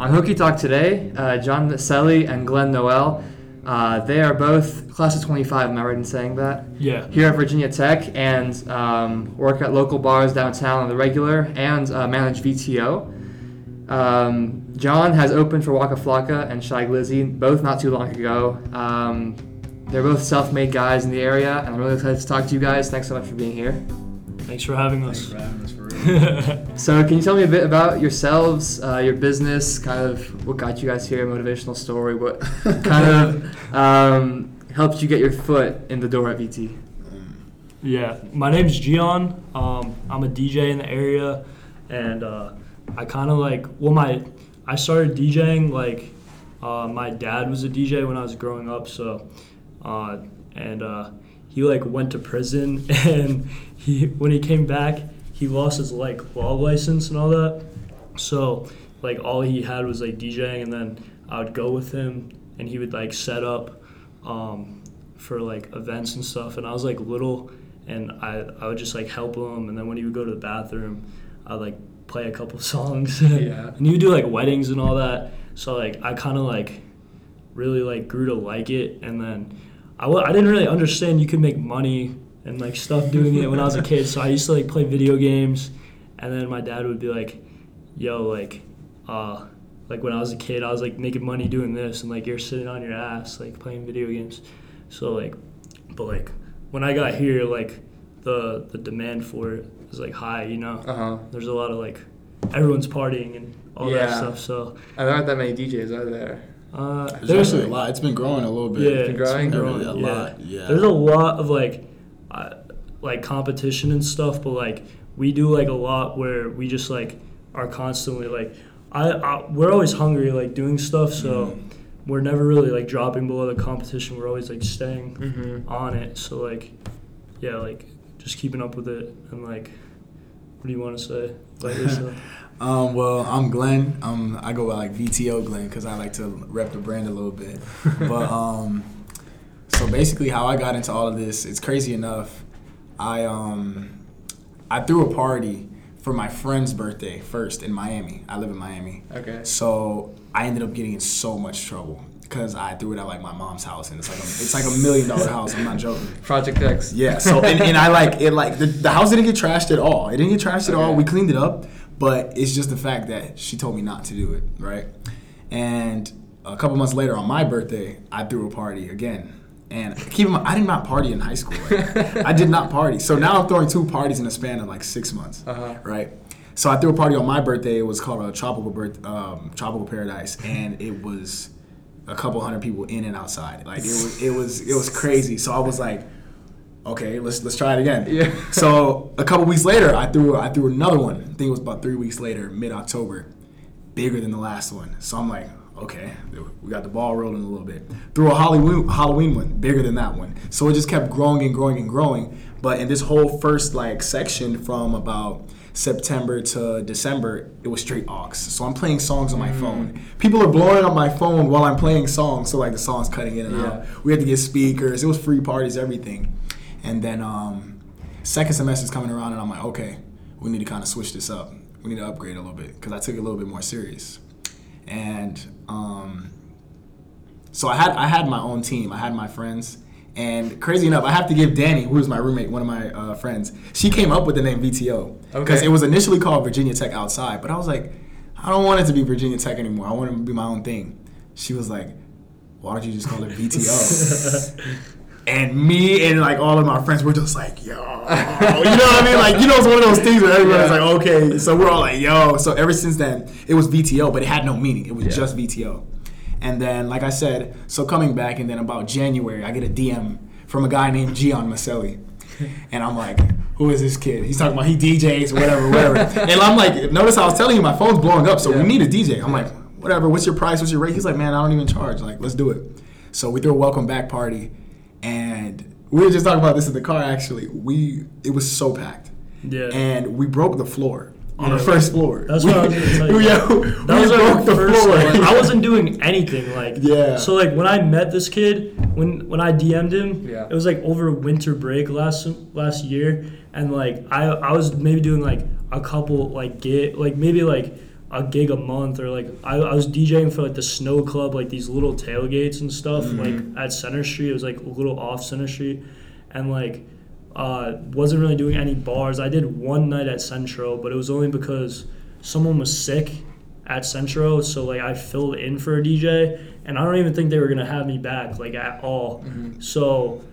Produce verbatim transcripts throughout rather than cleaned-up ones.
On Hokie Talk today, uh, John Selle and Glenn Noel. Uh, they are both class of twenty-five, am I right in saying that? Yeah. Here at Virginia Tech, and um, work at local bars downtown on the regular, and uh, manage V T O. Um, John has opened for Waka Flocka and Shy Glizzy, both not too long ago. Um, they're both self-made guys in the area, and I'm really excited to talk to you guys. Thanks so much for being here. Thanks for having us. Thanks for having us, for real. So can you tell me a bit about yourselves, uh, your business, kind of what got you guys here, motivational story, what kind of um, helped you get your foot in the door at V T? Yeah, my name's Gian. Um, I'm a D J in the area, and uh, I kind of like, well, my I started DJing, like, uh, my dad was a D J when I was growing up, so, uh, and uh, he, like, went to prison, and he when he came back, he lost his, like, law license and all that, so, like, all he had was, like, DJing, and then I would go with him, and he would, like, set up um, for, like, events and stuff, and I was, like, little, and I, I would just, like, help him, and then when he would go to the bathroom, I would, like, play a couple songs. Yeah. And you do like weddings and all that, so like I kind of like really like grew to like it, and then I, w- I didn't really understand you could make money and like stuff doing it when I was a kid, so I used to like play video games, and then my dad would be like, yo, like uh like when I was a kid I was like making money doing this, and like you're sitting on your ass like playing video games. So like, but like when I got here, like the the demand for it is like high, you know. Uh-huh. There's a lot of like everyone's partying and all yeah. that stuff. So and there aren't that many D Js are there. Uh, there's a lot. It's been growing a little bit. Yeah, it's been growing, it's been growing, growing a yeah. lot. Yeah. There's a lot of like uh, like competition and stuff, but like we do like a lot where we just like are constantly like I, I we're always hungry like doing stuff, so mm-hmm. we're never really like dropping below the competition. We're always like staying mm-hmm. on it. So like yeah, like. Just keeping up with it, and like, what do you want to say about yourself? um, well, I'm Glenn. Um, I go by like V T O Glenn because I like to rep the brand a little bit. But um, so basically, how I got into all of this, it's crazy enough. I um, I threw a party for my friend's birthday first in Miami. I live in Miami. Okay. So I ended up getting in so much trouble. Because I threw it at, like, my mom's house, and it's like a, it's like a million-dollar house. I'm not joking. Project X. Yeah, so, and, and I, like, it, like, the, the house didn't get trashed at all. It didn't get trashed okay. at all. We cleaned it up, but it's just the fact that she told me not to do it, right? And a couple months later, on my birthday, I threw a party again. And keep in mind, I did not party in high school. Right? I did not party. So now I'm throwing two parties in a span of, like, six months, uh-huh. right? So I threw a party on my birthday. It was called a Tropical, birth, um, tropical Paradise, and it was a couple hundred people in and outside. Like it was, it was, it was crazy. So I was like, okay, let's let's try it again. Yeah. So a couple weeks later, I threw I threw another one. I think it was about three weeks later, mid October, bigger than the last one. So I'm like, okay, we got the ball rolling a little bit. Threw a Halloween Halloween one, bigger than that one. So it just kept growing and growing and growing. But in this whole first like section from about September to December, it was straight aux. So I'm playing songs on my mm. phone. People are blowing up my phone while I'm playing songs. So like the song's cutting in and yeah. out. We had to get speakers. It was free parties, everything. And then um, second semester's coming around, and I'm like, okay, we need to kind of switch this up. We need to upgrade a little bit because I took it a little bit more serious. And um, so I had I had my own team. I had my friends. And crazy enough, I have to give Danny, who was my roommate, one of my uh, friends, she came up with the name V T O. Because okay. it was initially called Virginia Tech Outside. But I was like, I don't want it to be Virginia Tech anymore. I want it to be my own thing. She was like, why don't you just call it V T O? And me and like all of my friends were just like, yo. You know what I mean? Like, you know, it's one of those things where everybody's yeah. like, okay. So we're all like, yo. So ever since then, it was V T O, but it had no meaning. It was yeah. just V T O. And then, like I said, so coming back, and then about January, I get a D M from a guy named Gian Maselli. And I'm like, who is this kid? He's talking about he D Js, whatever, whatever. And I'm like, notice I was telling you my phone's blowing up, so yeah. we need a D J. I'm like, whatever, what's your price, what's your rate? He's like, man, I don't even charge. Like, let's do it. So we threw a welcome back party, and we were just talking about this in the car, actually. We It was so packed. Yeah. And we broke the floor. On yeah, the first floor. That's we, what I was going to tell you. Yeah, that was like the first floor. One. I wasn't doing anything. Like, yeah. So, like, when I met this kid, when when I D M'd him, yeah. it was, like, over winter break last last year. And, like, I I was maybe doing, like, a couple, like, get, like maybe, like, a gig a month, or like I, I was DJing for like the Snow Club, like these little tailgates and stuff, mm-hmm. like at Center Street. It was like a little off Center Street, and like uh, wasn't really doing any bars. I did one night at Centro, but it was only because someone was sick at Centro, so like I filled in for a D J, and I don't even think they were gonna have me back like at all. Mm-hmm. So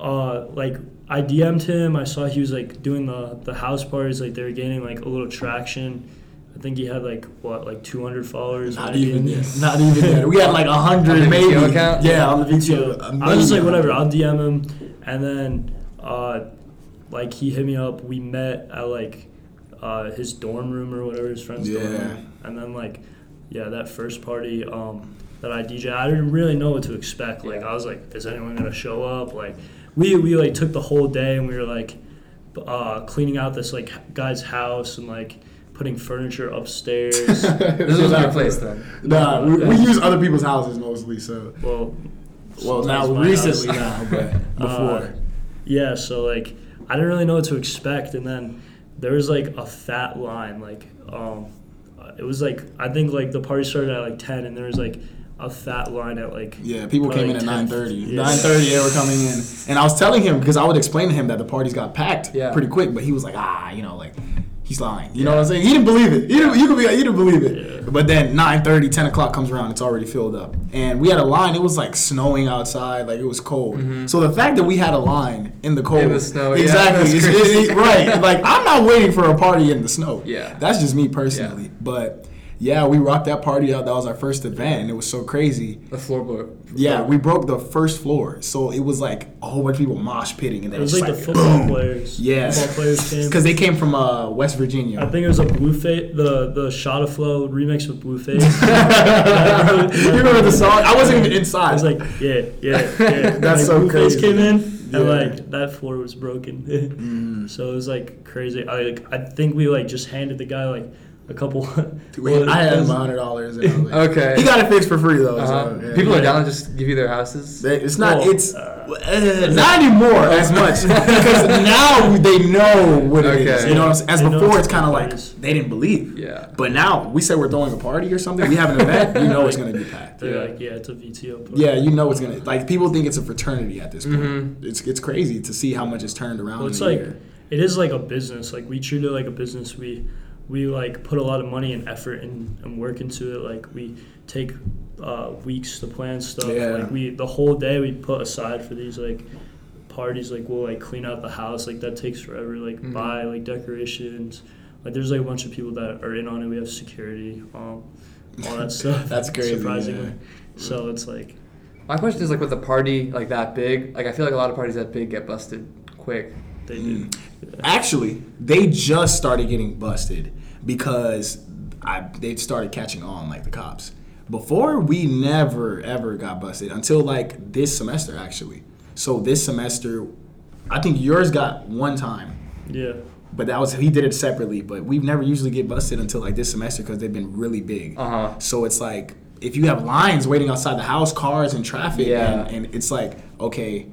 uh, like I D M'd him. I saw he was like doing the the house parties, like they were gaining like a little traction. I think he had like what, like two hundred followers. Not even this. Not even that. We had like one hundred maybe. On the V T O account? Yeah, on the V T O. So I was just like, whatever, I'll D M him. And then, uh, like, he hit me up. We met at like uh, his dorm room or whatever, his friend's yeah. dorm room. And then, like, yeah, that first party um, that I D J, I didn't really know what to expect. Like, yeah. I was like, is anyone going to show up? Like, we, we, like, took the whole day and we were like uh, cleaning out this, like, guy's house and, like, putting furniture upstairs. This was our place then. Nah, we, yeah. we use other people's houses mostly. So well, well now recently now, but before. Uh, yeah, so like I didn't really know what to expect, and then there was like a fat line. Like um, it was like I think like the party started at like ten, and there was like a fat line at like yeah. People came like in at nine thirty. Yeah. nine thirty they were coming in, and I was telling him because I would explain to him that the parties got packed yeah. pretty quick, but he was like ah, you know like. He's lying. You yeah. know what I'm saying? He didn't believe it. He didn't, you could be, he didn't believe it. Yeah. But then nine thirty, ten o'clock comes around. It's already filled up. And we had a line. It was like snowing outside. Like it was cold. Mm-hmm. So the fact that we had a line in the cold. In the snow. Exactly. Yeah, it's, it, right. Like I'm not waiting for a party in the snow. Yeah. That's just me personally. Yeah. But yeah, we rocked that party out. That was our first event. And it was so crazy. The floorboard. Yeah, we broke the first floor, so it was like a whole bunch of people mosh pitting, and then it was like, like the football boom. players. Yeah, football players came because they came from uh, West Virginia. I think it was a Blueface, the the Shot of Flow remix with Blueface. You remember the song? I wasn't even inside. I was like, yeah, yeah, yeah. That's like, so Blueface crazy. Blueface came in, yeah. and like that floor was broken. mm. So it was like crazy. I like, I think we like just handed the guy like. A couple. Wait, I had one hundred dollars. Okay. He got it fixed for free though. Uh-huh. So, yeah. People yeah. are down to just give you their houses. They, it's not. Well, it's uh, uh, not anymore as much because now they know what okay. it is. You know, as they before, it's, it's kind of like they didn't believe. Yeah. But now we say we're throwing a party or something. We have an event. You know it's gonna be packed. They're yeah. like, yeah, it's a V T O party. Yeah, you know it's gonna like people think it's a fraternity at this point. Mm-hmm. It's it's crazy to see how much it's turned around. Well, it's in like year. It is like a business. Like we treat it like a business. We. We like put a lot of money and effort and, and work into it. Like we take uh, weeks to plan stuff. Yeah. Like we the whole day we put aside for these like parties. Like we'll like clean out the house. Like that takes forever. Like mm-hmm. buy like decorations. Like there's like a bunch of people that are in on it. We have security, um, all that stuff. That's crazy. Surprisingly, yeah. So it's like my question is like with a party like that big. Like I feel like a lot of parties that big get busted quick. They do. Mm. Yeah. Actually, they just started getting busted because I, they started catching on, like the cops. Before, we never, ever got busted until, like, this semester, actually. So this semester, I think yours got one time. Yeah. But that was he did it separately. But we never usually get busted until, like, this semester because they've been really big. Uh-huh. So it's like if you have lines waiting outside the house, cars, and traffic, yeah. and, and it's like, okay,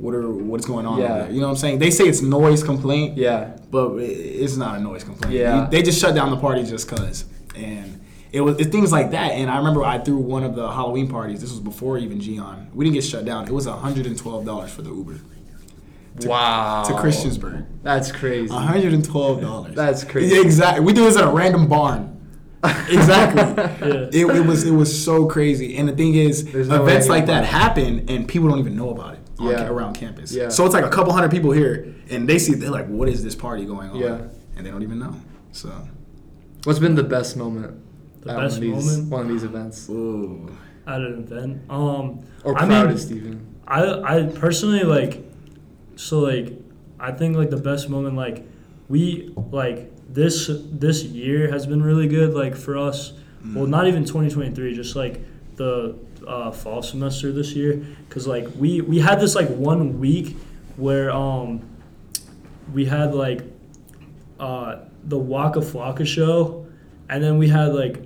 What are what's going on yeah. over there? You know what I'm saying? They say it's noise complaint. Yeah. But it's not a noise complaint. Yeah. They just shut down the party just cause. And it was it's things like that. And I remember I threw one of the Halloween parties. This was before even Gian. We didn't get shut down. It was one hundred twelve dollars for the Uber. To, wow. To Christiansburg. That's crazy. one hundred twelve dollars. That's crazy. Exactly. We do this at a random barn. Exactly. Yeah. It, it was it was so crazy. And the thing is, no events like that happen and people don't even know about it. Yeah. Around campus. Yeah. So it's like a couple hundred people here, and they see, they're like, what is this party going on? Yeah. And they don't even know. So, what's been the best moment? The best one moment? These, one of these events. Ooh. At an event? Um, or proudest, I mean, even. I, I personally, like, so, like, I think, like, the best moment, like, we, like, this this year has been really good, like, for us. Mm. Well, not even twenty twenty-three, just, like, the Uh, fall semester this year, because like we we had this like one week where um we had like uh the Waka Flocka show, and then we had like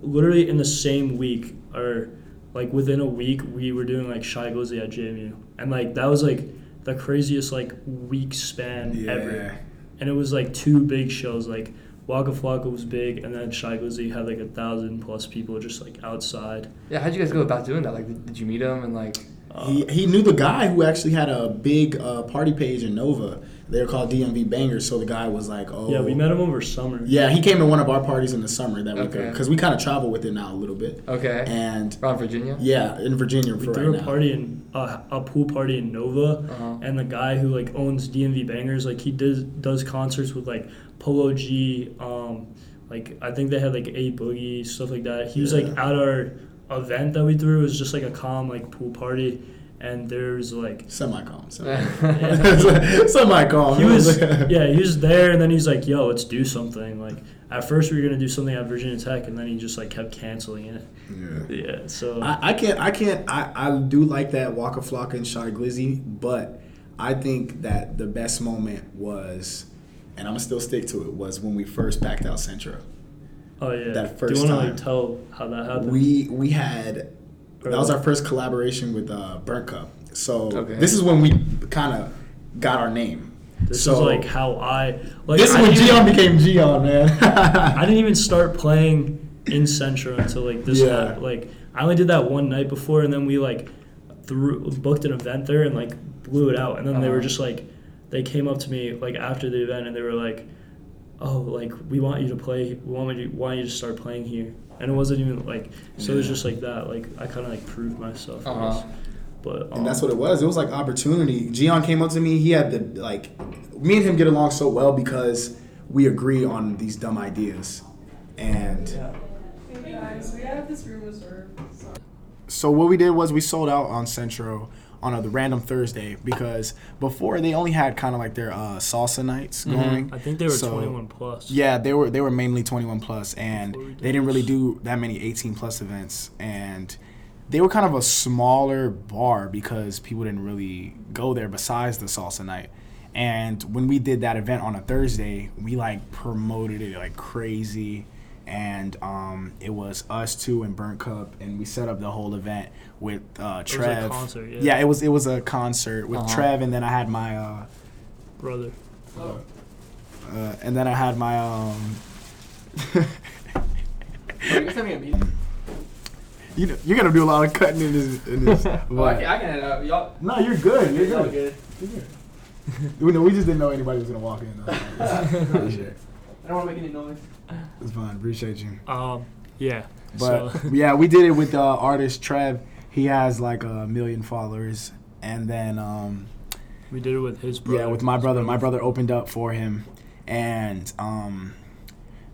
literally in the same week or like within a week we were doing like Shy Glizzy at J M U, and like that was like the craziest like week span yeah. ever, and it was like two big shows like Waka Flocka was big, and then Shy Glizzy had like a thousand plus people just like outside. Yeah, how'd you guys go about doing that? Like, did you meet him and like? Uh, he he knew the guy who actually had a big uh, party page in Nova. They were called D M V Bangers, so the guy was like, oh. Yeah, we met him over summer. Yeah, he came to one of our parties in the summer that we okay. could, because we kind of travel with it now a little bit. Okay. And around Virginia? Yeah, in Virginia we for threw right a now. Party in, uh, a pool party in Nova, uh-huh. and the guy who like owns D M V Bangers, like he does does concerts with like Polo G, um, like I think they had like A Boogie, stuff like that. He yeah. was like at our event that we threw. It was just like a calm like pool party. And there's like semi-calm, semi-calm. Yeah. semi-calm. He was, yeah, he was there, and then he's like, "Yo, let's do something." Like at first we were gonna do something at Virginia Tech, and then he just like kept canceling it. Yeah, yeah. So I, I can't, I can't, I, I do like that Waka Flocka and Shy Glizzy, but I think that the best moment was, and I'm gonna still stick to it, was when we first packed out Centro. Oh yeah, that first do you wanna, time. Do you want to like tell how that happened? We we had. That was our first collaboration with uh, Burnt Cup. So okay. this is when we kind of got our name. This so, is like how I... Like, this is when Gian became Gian, man. I didn't even start playing in Centro until like this yeah. night. Like I only did that one night before, and then we like threw, booked an event there and like blew it out. And then um, they were just like... They came up to me like after the event, and they were like, oh, like we want you to play. We want you, want you to start playing here. And it wasn't even like so. Yeah. It was just like that. Like I kind of like proved myself. Uh-huh. But um, and that's what it was. It was like opportunity. Gian came up to me. He had the like. Me and him get along so well because we agree on these dumb ideas. And yeah. Hey guys, we have this room reserved. So. so what we did was we sold out on Centro on a random Thursday because before they only had kind of like their uh, salsa nights mm-hmm. going. I think they were so, twenty-one plus. Yeah, they were they were mainly twenty-one plus, and they didn't really do that many eighteen plus events, and they were kind of a smaller bar because people didn't really go there besides the salsa night. And when we did that event on a Thursday, we like promoted it like crazy. And um, it was us two and Burnt Cup, and we set up the whole event with uh, Trev. It was a concert, yeah. Yeah, it was it was a concert with uh-huh. Trev, and then I had my uh, brother. Oh. Uh, and then I had my. Um, Are you sending a meeting? You know, you're gonna do a lot of cutting in this. In this oh, I, can, I can edit out, y'all. No, you're good. You're good. good. You're good. we, no, we just didn't know anybody was gonna walk in. Though. I don't want to make any noise. It's fine. Appreciate you. Um, yeah. But, so. yeah, we did it with uh, artist Trev. He has, like, a million followers. And then... Um, we did it with his brother. Yeah, with my brother. brother. My brother opened up for him. And um,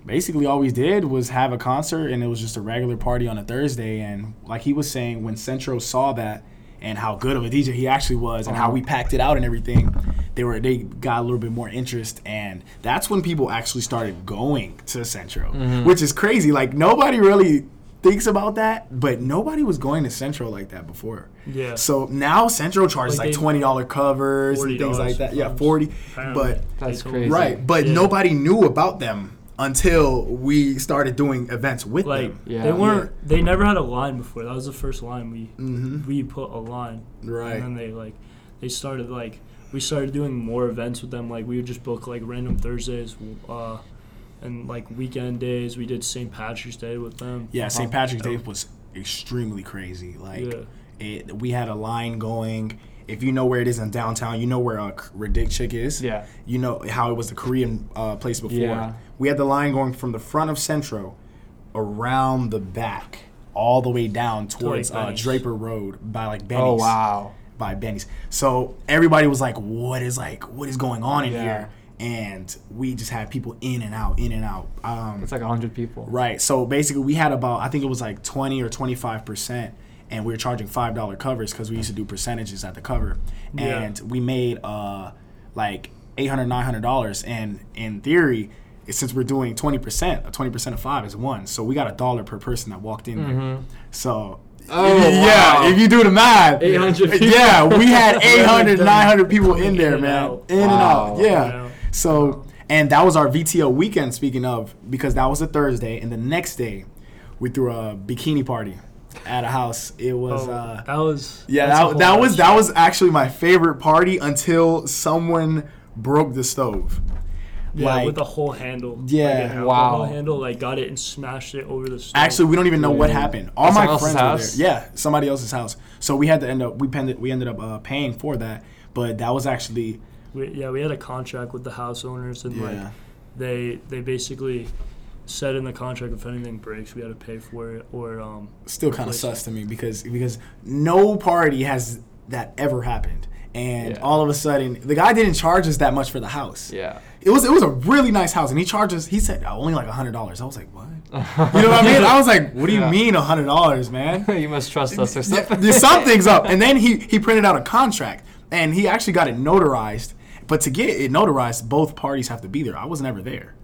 basically all we did was have a concert, and it was just a regular party on a Thursday. And like he was saying, when Centro saw that and how good of a D J he actually was and how we packed it out and everything... They were they got a little bit more interest, and that's when people actually started going to Centro, mm-hmm. which is crazy. Like nobody really thinks about that, but nobody was going to Centro like that before. Yeah. So now Centro charges like, like twenty dollar covers and things like that. Yeah, forty. But that's crazy. Right. But yeah. nobody knew about them until we started doing events with like, them. Yeah. They weren't. Yeah. They never had a line before. That was the first line we mm-hmm. we put a line. Right. And then they like they started like. We started doing more events with them. Like, we would just book, like, random Thursdays uh, and, like, weekend days. We did Saint Patrick's Day with them. Yeah, Saint Patrick's Day was extremely crazy. Like, yeah. it, we had a line going. If you know where it is in downtown, you know where uh, Reddick Chick is. Yeah. You know how it was the Korean uh, place before. Yeah. We had the line going from the front of Centro around the back all the way down towards like uh, Draper Road by, like, Benny's. Oh, wow. By Benny's. So everybody was like, what is like what is going on in yeah. here? And we just had people in and out, in and out. Um, it's like one hundred people. Right. So basically we had about, I think it was like twenty or twenty-five percent, and we were charging five dollar covers because we used to do percentages at the cover. Yeah. And we made uh, like eight hundred dollars, nine hundred dollars. And in theory, since we're doing twenty percent, twenty percent of five is one. So we got a dollar per person that walked in mm-hmm. there. So... Oh, yeah, wow. If you do the math. eight hundred people. Yeah, we had eight hundred, nine hundred people in there, in man. Out. In wow. and out, yeah. Wow. So, and that was our V T O weekend, speaking of, because that was a Thursday. And the next day, we threw a bikini party at a house. It was... Oh, uh, that was... Yeah, that, that, was, that was actually my favorite party until someone broke the stove. Yeah, like, with a whole handle. Yeah, like wow. Whole handle, like got it and smashed it over the stove. Actually, we don't even know yeah. what happened. All my friends house? were there. Yeah, somebody else's house. So we had to end up. We ended. We ended up uh, paying for that. But that was actually. We, yeah, we had a contract with the house owners, and yeah. like they they basically said in the contract if anything breaks, we had to pay for it or. Um, Still kind of sus to me because because no party has that ever happened. And yeah. all of a sudden, the guy didn't charge us that much for the house. Yeah, it was it was a really nice house, and he charged us. He said oh, only like a hundred dollars. I was like, what? You know what I mean? I was like, what do you yeah. mean a hundred dollars, man? You must trust us or something. Yeah, something's up. And then he he printed out a contract, and he actually got it notarized. But to get it notarized, both parties have to be there. I was never there,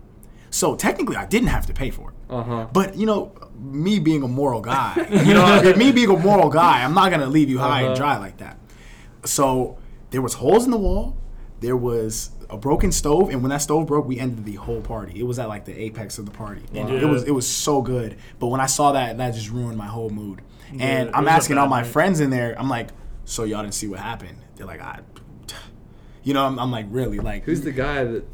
so technically, I didn't have to pay for it. Uh-huh. But you know, me being a moral guy, you know, I mean? me being a moral guy, I'm not gonna leave you high uh-huh. and dry like that. So there was holes in the wall, there was a broken stove, and when that stove broke, we ended the whole party. It was at like the apex of the party. Wow. Yeah. It was it was so good. But when I saw that, that just ruined my whole mood. Yeah, and I'm asking all my night. friends in there, I'm like, so y'all didn't see what happened? They're like, I, you know, I'm, I'm like, really? Like, who's the guy that?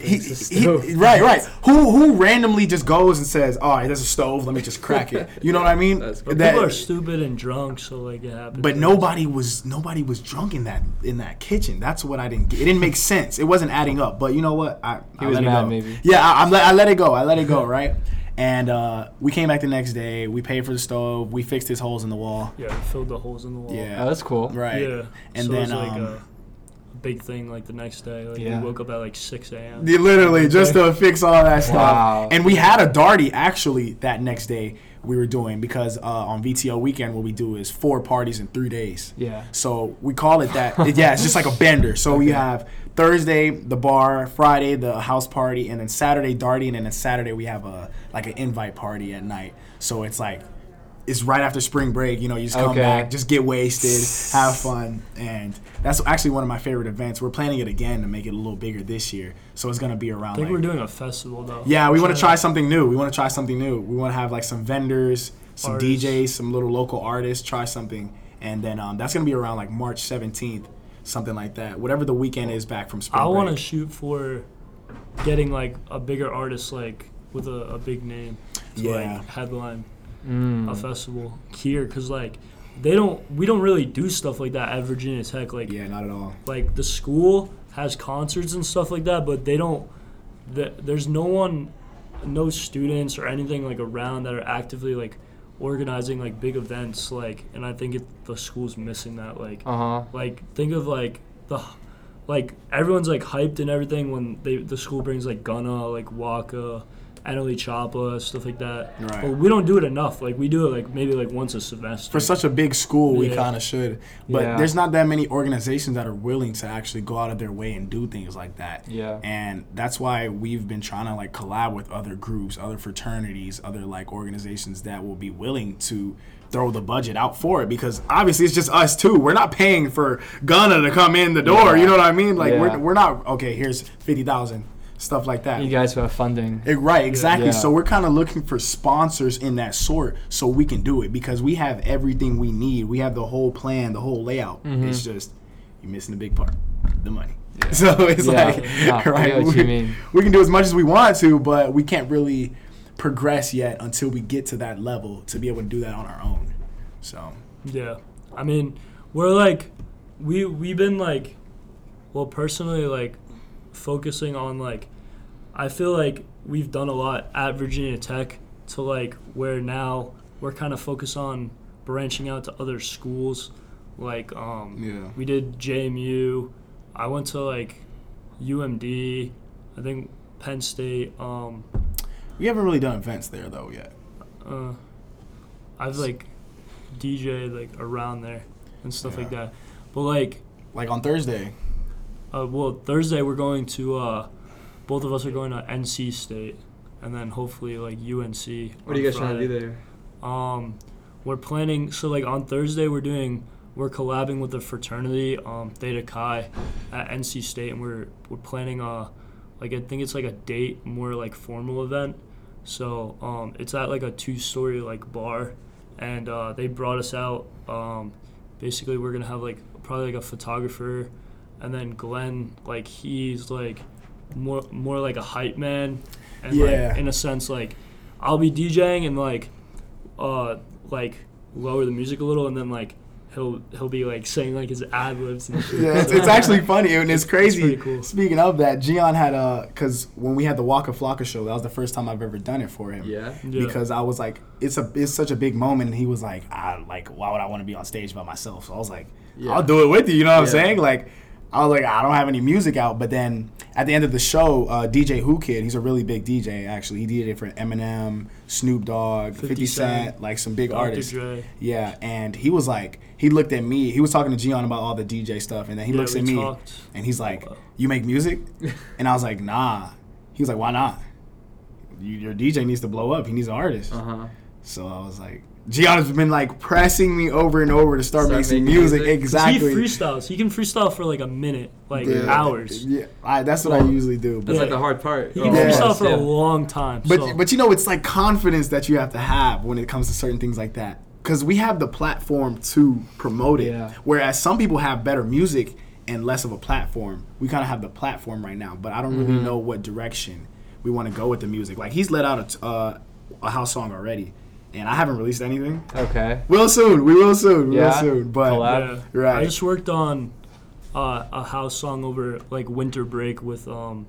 He, he, right, right. Who who randomly just goes and says, "All right, there's a stove. Let me just crack it." You know yeah, what I mean? That's that, people are stupid and drunk, so like it happens. But nobody was nobody was drunk in that in that kitchen. That's what I didn't get. It didn't make sense. It wasn't adding up. But you know what? I, he I was let mad, it go. Maybe. Yeah, I, I, let, I let it go. I let it go. Right. And uh, we came back the next day. We paid for the stove. We fixed his holes in the wall. Yeah, we filled the holes in the wall. Yeah, oh, that's cool. Right. Yeah. And so then. It was like, um, uh, big thing like the next day. Like yeah. we woke up at like six a.m. Literally just to fix all that stuff. Wow. And we had a darty actually that next day we were doing because uh, on V T O weekend what we do is four parties in three days. Yeah. So we call it that. Yeah, it's just like a bender. So we have Thursday the bar, Friday the house party, and then Saturday darty, and then Saturday we have a like an invite party at night. So it's like it's right after spring break, you know, you just come okay. back, just get wasted, have fun, and that's actually one of my favorite events. We're planning it again to make it a little bigger this year, so it's going to be around. I think like, we're doing a festival, though. Yeah, we want to try something new. We want to try something new. We want to have, like, some vendors, some artists. D Js, some little local artists, try something, and then um, that's going to be around, like, March seventeenth, something like that, whatever the weekend is back from spring I break. I want to shoot for getting, like, a bigger artist, like, with a, a big name to, yeah. like, headline. Mm. A festival here because like they don't we don't really do stuff like that at Virginia Tech like yeah not at all like the school has concerts and stuff like that but they don't the, there's no one no students or anything like around that are actively like organizing like big events like and I think it, the school's missing that like uh-huh. like think of like the like everyone's like hyped and everything when they the school brings like Gunna like Waka Emily Chapa, stuff like that. Right. But we don't do it enough. Like we do it like maybe like once a semester. For such a big school, we yeah. kind of should. But yeah. there's not that many organizations that are willing to actually go out of their way and do things like that. Yeah. And that's why we've been trying to like collab with other groups, other fraternities, other like organizations that will be willing to throw the budget out for it because obviously it's just us too. We're not paying for Gunna to come in the door. Yeah. You know what I mean? Like yeah. we're we're not okay. Here's fifty thousand. Stuff like that. You guys who have funding. It, right, exactly. Yeah. So we're kind of looking for sponsors in that sort so we can do it because we have everything we need. We have the whole plan, the whole layout. Mm-hmm. It's just you're missing the big part, the money. Yeah. So it's yeah. like, yeah. right, we, what you mean. we can do as much as we want to, but we can't really progress yet until we get to that level to be able to do that on our own. So. Yeah. I mean, we're like, we, we've been like, well, personally, like, focusing on like I feel like we've done a lot at Virginia Tech to like where now we're kind of focused on branching out to other schools like um yeah. we did J M U, I went to like U M D, I think Penn State. Um we haven't really done events there though yet. uh I've like D J'd like around there and stuff yeah. like that but like like on Thursday Uh, well, Thursday we're going to, uh, both of us are going to N C State, and then hopefully, like, U N C. What are you guys Friday. trying to do there? Um, we're planning, so, like, on Thursday we're doing, we're collabing with the fraternity, um, Theta Chi, at N C State, and we're we're planning, uh, like, I think it's, like, a date, more, like, formal event. So, um, it's at, like, a two-story, like, bar, and uh, they brought us out. Um, basically, we're going to have, like, probably, like, a photographer. And then Glenn, like, he's, like, more more like a hype man, and yeah. like in a sense like I'll be DJing and like uh like lower the music a little, and then like he'll he'll be like saying like his ad libs and shit. Yeah, it's, it's actually funny and it's crazy. It's cool. Speaking of that, Gian had a because when we had the Waka Flocka show, that was the first time I've ever done it for him. Yeah, yeah. Because I was like, it's a it's such a big moment, and he was like, I like why would I want to be on stage by myself? So I was like, yeah. I'll do it with you. You know what yeah. I'm saying? Like, I was like, I don't have any music out, but then at the end of the show, uh, D J Who Kid, he's a really big D J actually. He D J'd for Eminem, Snoop Dogg, fifty Cent, like some big artists. Dre. Yeah, and he was like, he looked at me. He was talking to Gian about all the D J stuff, and then he yeah, looks at me talked. and he's like, oh, wow. "You make music?" And I was like, "Nah." He was like, "Why not? You, your D J needs to blow up. He needs an artist." Uh-huh. So I was like, Gian has been like pressing me over and over to start Start making music. music. Exactly. He freestyles. He can freestyle for like a minute, like yeah. hours. Yeah, I, that's what I usually do. But that's yeah. like the hard part. He can yeah. freestyle for yeah. a long time. But so. but you know, it's like confidence that you have to have when it comes to certain things like that. Because we have the platform to promote it, yeah. whereas some people have better music and less of a platform. We kind of have the platform right now, but I don't mm-hmm. really know what direction we want to go with the music. Like he's let out a, uh, a house song already. And I haven't released anything. Okay. We'll soon. We will soon. We yeah. will soon. But yeah. right. I just worked on uh, a house song over like winter break with um,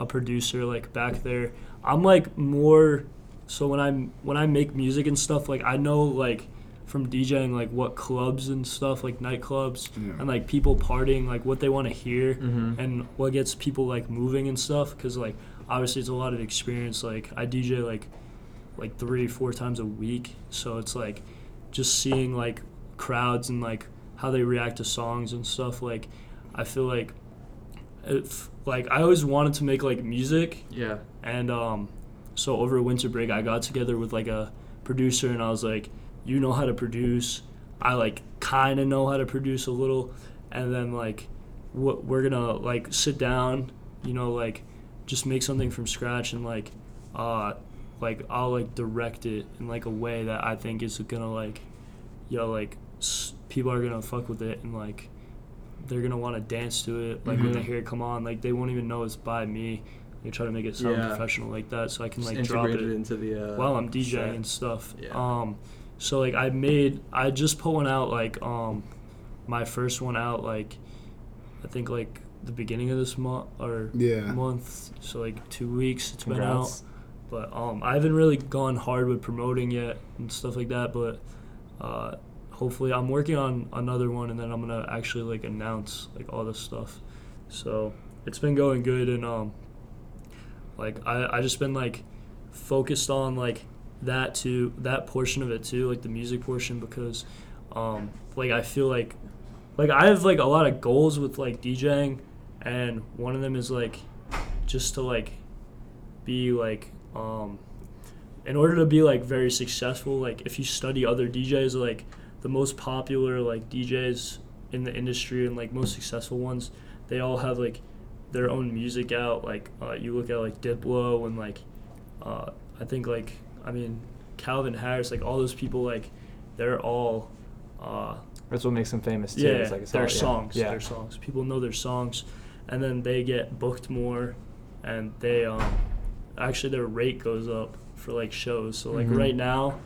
a producer like back there. I'm like more so when I when I make music and stuff, like I know like from DJing like what clubs and stuff, like nightclubs yeah. and like people partying, like what they want to hear mm-hmm. and what gets people like moving and stuff. Because like obviously it's a lot of experience. Like I D J like. like three, four times a week. So it's like just seeing like crowds and like how they react to songs and stuff. Like I feel like if like I always wanted to make like music. Yeah. And um so over winter break I got together with like a producer and I was like, you know how to produce. I like kinda know how to produce a little, and then like what we're gonna like sit down, you know, like just make something from scratch and like uh like I'll like direct it in like a way that I think is gonna like, you know, like s- people are gonna fuck with it and like they're gonna want to dance to it. Like mm-hmm. when they hear it come on, like they won't even know it's by me. They try to make it sound yeah. professional like that, so I can Just like drop it, it into the uh, while I'm DJing set. and stuff. Yeah. Um, so like I made, I just put one out like um, my first one out like, I think like the beginning of this month or yeah. month. So like two weeks it's Congrats. been out. But um, I haven't really gone hard with promoting yet and stuff like that. But uh, hopefully, I'm working on another one, and then I'm gonna actually like announce like all this stuff. So it's been going good, and um, like I I just been like focused on like that too, that portion of it too, like the music portion, because um, like I feel like like I have like a lot of goals with like DJing, and one of them is like just to like be like. Um, in order to be like very successful, like if you study other D Js, like the most popular like D Js in the industry and like most successful ones, they all have like their own music out. Like uh, you look at like Diplo and like uh, I think like I mean Calvin Harris, like all those people, like they're all. Uh, That's what makes them famous too. Yeah, it's like it's their all, songs. Yeah. Their songs. People know their songs, and then they get booked more, and they um. actually their rate goes up for like shows. So like mm-hmm. right now,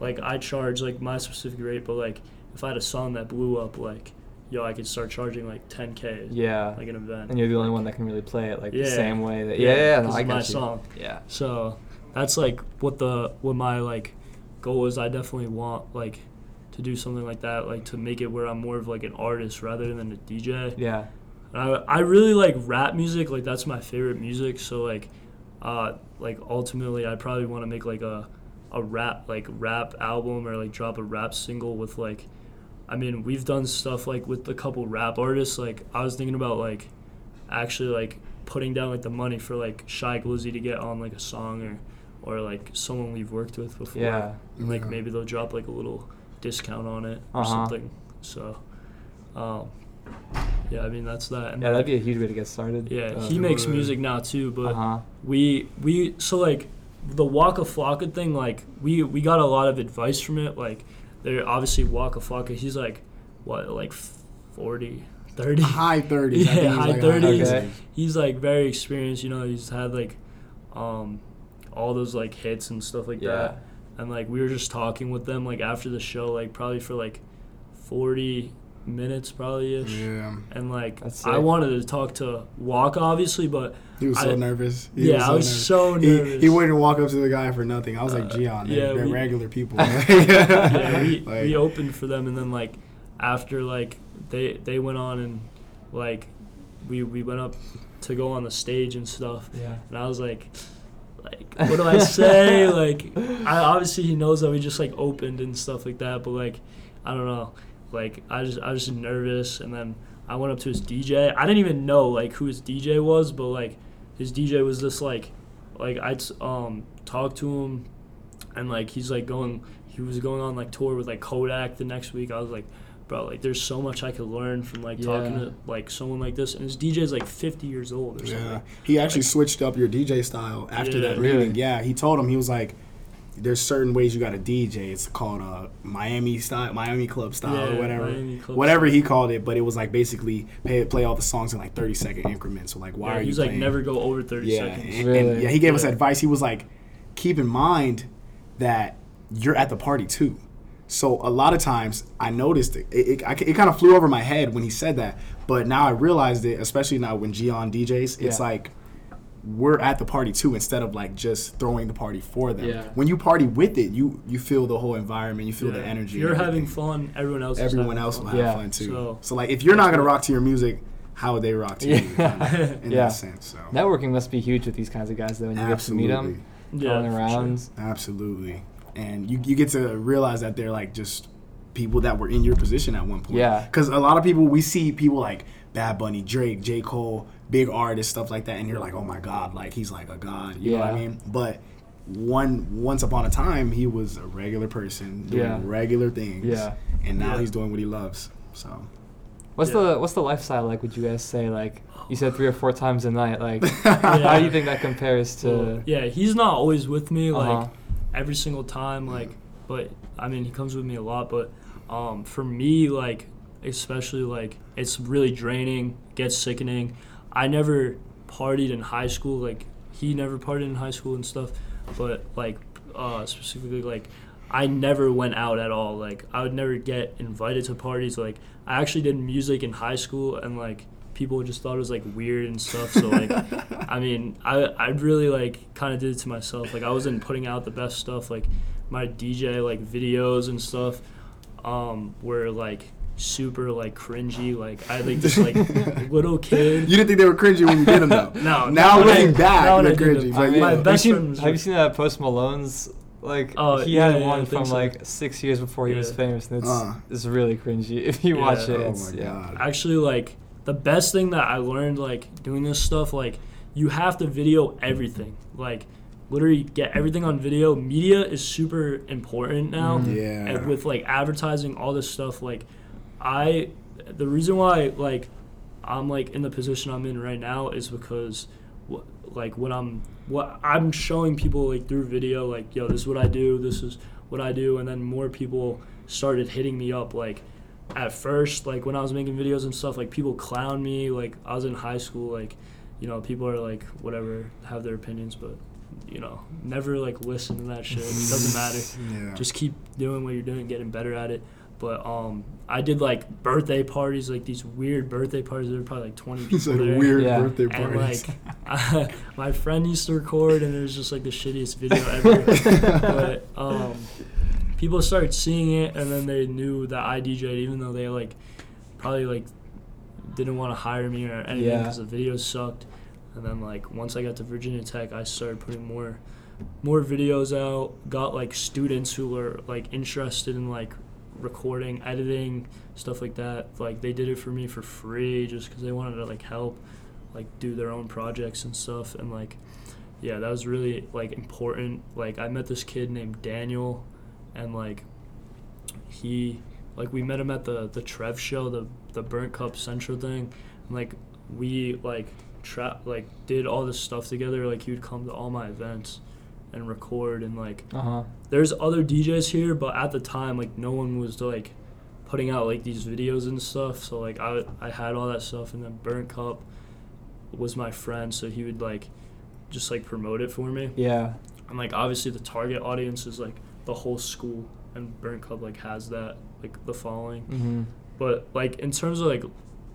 like I charge like my specific rate, but like if I had a song that blew up, like yo, I could start charging like ten K. Yeah. Like an event. And you're the only one that can really play it like yeah. the same way that yeah, yeah, yeah no, I got my you. song. Yeah. So that's like what the what my like goal is. I definitely want like to do something like that, like to make it where I'm more of like an artist rather than a D J. Yeah. And I I really like rap music, like that's my favorite music. So like Uh, like ultimately I probably want to make like a, a rap like rap album or like drop a rap single with like, I mean we've done stuff like with a couple rap artists. Like I was thinking about like actually like putting down like the money for like Shy Glizzy to get on like a song or, or like someone we've worked with before. Yeah. And like yeah. maybe they'll drop like a little discount on it or uh-huh. something. So um, yeah, I mean that's that. And yeah, that'd be a huge way to get started. Yeah, uh, he makes music now too, but uh-huh. we we so like the Waka Flocka thing, like we we got a lot of advice from it. Like there obviously Waka Flocka, he's like what like forty thirty. High thirties. Yeah, I think high like thirties. Okay. He's like very experienced, you know, he's had like um, all those like hits and stuff like yeah. that. And like we were just talking with them like after the show, like probably for like forty minutes probably ish. Yeah. And like I wanted to talk to Waka obviously, but he was so I, nervous. He yeah, was so I was nervous. so nervous. He, he wouldn't walk up to the guy for nothing. I was uh, like, Gian, yeah, they're, they're we, regular people. yeah, we, like, we opened for them, and then like after like they they went on and like we we went up to go on the stage and stuff. Yeah. And I was like, like what do I say? like I obviously he knows that we just like opened and stuff like that, but like I don't know. Like I just I was just nervous, and then I went up to his D J. I didn't even know like who his D J was, but like his D J was this like, like I'd um, talk to him, and like he's like going, he was going on like tour with like Kodak the next week. I was like, bro, like there's so much I could learn from like yeah. talking to like someone like this. And his D J is like fifty years old or yeah. something. He actually like, switched up your D J style after yeah, that meeting. Really? Yeah, he told him, he was like, there's certain ways you got to D J. It's called uh, Miami style, Miami club style, yeah, or whatever, club whatever style. He called it. But it was like basically pay, play all the songs in like thirty second increments. So like, why yeah, are you? He's like never go over thirty yeah, seconds. And, really? and yeah, he gave yeah. us advice. He was like, keep in mind that you're at the party too. So a lot of times I noticed it. It, it, it, it kind of flew over my head when he said that. But now I realized it, especially now when Gian D Js. It's yeah. like, we're at the party too, instead of like just throwing the party for them. Yeah. When you party with it, you you feel the whole environment, you feel yeah. the energy. You're having fun, everyone else everyone is else will have yeah. fun too. So, so like if you're not gonna rock to your music, how would they rock to yeah. you? Kind of, in yeah. that sense. So networking must be huge with these kinds of guys though, when you Absolutely. get to meet them yeah, on the rounds. Sure. Absolutely. And you you get to realize that they're like just people that were in your position at one point. Yeah. Because a lot of people, we see people like Bad Bunny, Drake, J. Cole, big artists, stuff like that, and you're like, oh my god, like he's like a god, you yeah. know what I mean? But one once upon a time, he was a regular person doing yeah. regular things, yeah. and now yeah. he's doing what he loves. So, what's yeah. the what's the lifestyle like? Would you guys say like you said three or four times a night? Like, yeah. how do you think that compares to? Yeah, he's not always with me like uh-huh. every single time. Like, but I mean, he comes with me a lot. But um, for me, like especially like it's really draining, gets sickening. I never partied in high school, like he never partied in high school and stuff, but like uh, specifically like I never went out at all. Like I would never get invited to parties. Like I actually did music in high school, and like people just thought it was like weird and stuff. So like I mean I I really like kind of did it to myself. Like I wasn't putting out the best stuff. Like my D J like videos and stuff um, were like super like cringy. Like I like this like little kid. You didn't think they were cringy when you did them though. No. Now looking back, they're cringy. Like, my yeah. best friend. Have you seen that Post Malone's? Like oh, he yeah, had yeah, one from so. like six years before he yeah. was famous, and it's uh. it's really cringy if you yeah. watch it. Oh my yeah. god. Actually, like the best thing that I learned like doing this stuff, like you have to video everything. Like literally get everything on video. Media is super important now. Yeah. And with like advertising, all this stuff, like. I, the reason why, like, I'm, like, in the position I'm in right now is because, wh- like, what I'm, what I'm showing people, like, through video, like, yo, this is what I do, this is what I do, and then more people started hitting me up, like, at first, like, when I was making videos and stuff, like, people clowned me, like, I was in high school, like, you know, people are, like, whatever, have their opinions, but, you know, never, like, listen to that shit, it doesn't matter, yeah. just keep doing what you're doing, getting better at it. But um, I did, like, birthday parties, like, these weird birthday parties. There were probably, like, twenty people there. It's, like, weird yeah. birthday parties. And, like, I, my friend used to record, and it was just, like, the shittiest video ever. But um, people started seeing it, and then they knew that I D J'd, even though they, like, probably, like, didn't want to hire me or anything because yeah. the videos sucked. And then, like, once I got to Virginia Tech, I started putting more, more videos out, got, like, students who were, like, interested in, like, recording, editing, stuff like that. Like they did it for me for free just because they wanted to like help like do their own projects and stuff. And like yeah, that was really like important. Like I met this kid named Daniel, and like he like we met him at the the Trev show, the the Burnt Cup Centro thing, and like we like tra- like did all this stuff together. Like he would come to all my events and record, and like uh-huh. there's other D Js here, but at the time like no one was like putting out like these videos and stuff. So like I I had all that stuff, and then Burnt Cup was my friend, so he would like just like promote it for me. Yeah. And like obviously the target audience is like the whole school, and Burnt Cup like has that like the following. Mm-hmm. But like in terms of like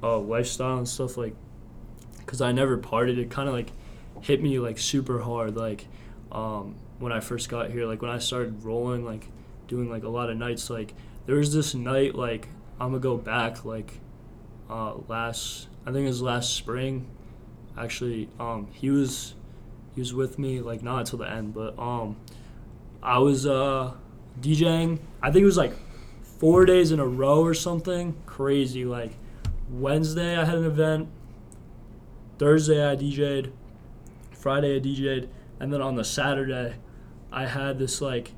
uh, lifestyle and stuff, like because I never partied, it kind of like hit me like super hard. Like um, when I first got here, like when I started rolling, like doing like a lot of nights, like there was this night, like I'm gonna go back, like uh, last I think it was last spring, actually. Um, he was he was with me like not until the end, but um, I was uh, DJing. I think it was like four days in a row or something crazy. Like Wednesday I had an event, Thursday I DJed, Friday I DJed, and then on the Saturday I had this like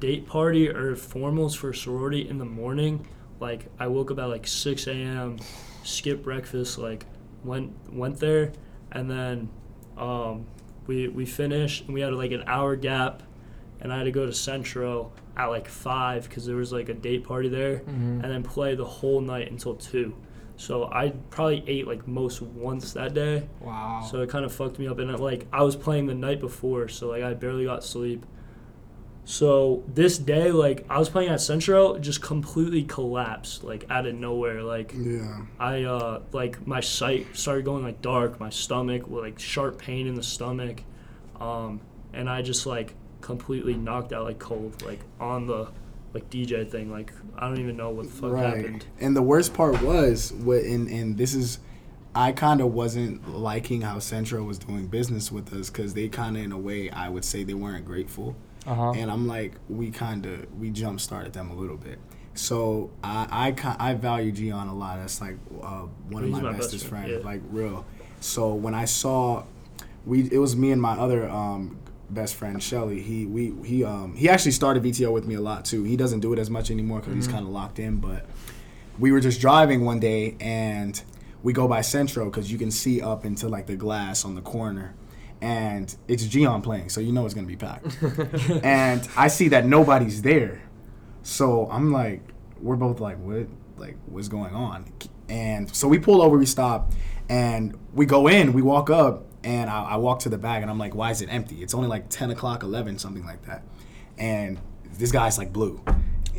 date party or formals for sorority in the morning. Like I woke up at like six a.m., skipped breakfast, like went went there, and then um, we we finished, and we had like an hour gap, and I had to go to Centro at like five because there was like a date party there, mm-hmm. and then play the whole night until two. So I probably ate like most once that day. Wow. So it kind of fucked me up, and it, like I was playing the night before, so like I barely got sleep. So this day, like I was playing at Centro, just completely collapsed, like out of nowhere. Like yeah. I uh like my sight started going like dark, my stomach with like sharp pain in the stomach, um, and I just like completely knocked out like cold, like on the like D J thing. Like I don't even know what the fuck right. happened. And the worst part was what and, and this is I kind of wasn't liking how Centro was doing business with us, because they kind of in a way I would say they weren't grateful. Uh-huh. And I'm like, we kind of we jump started them a little bit. So I I, I value Gian a lot. That's like uh, one He's of my, my bestest best friend, friend. Yeah. Like real. So when I saw we it was me and my other um, best friend Shelly. He we he um he actually started V T O with me a lot too. He doesn't do it as much anymore because mm-hmm. he's kind of locked in. But we were just driving one day, and we go by Centro because you can see up into like the glass on the corner. And it's Gian playing, so you know it's going to be packed. And I see that nobody's there. So I'm like, we're both like, what? Like, what's going on? And so we pull over, we stop, and we go in, we walk up, and I, I walk to the back, and I'm like, why is it empty? It's only like ten o'clock, eleven, something like that. And this guy's like blue.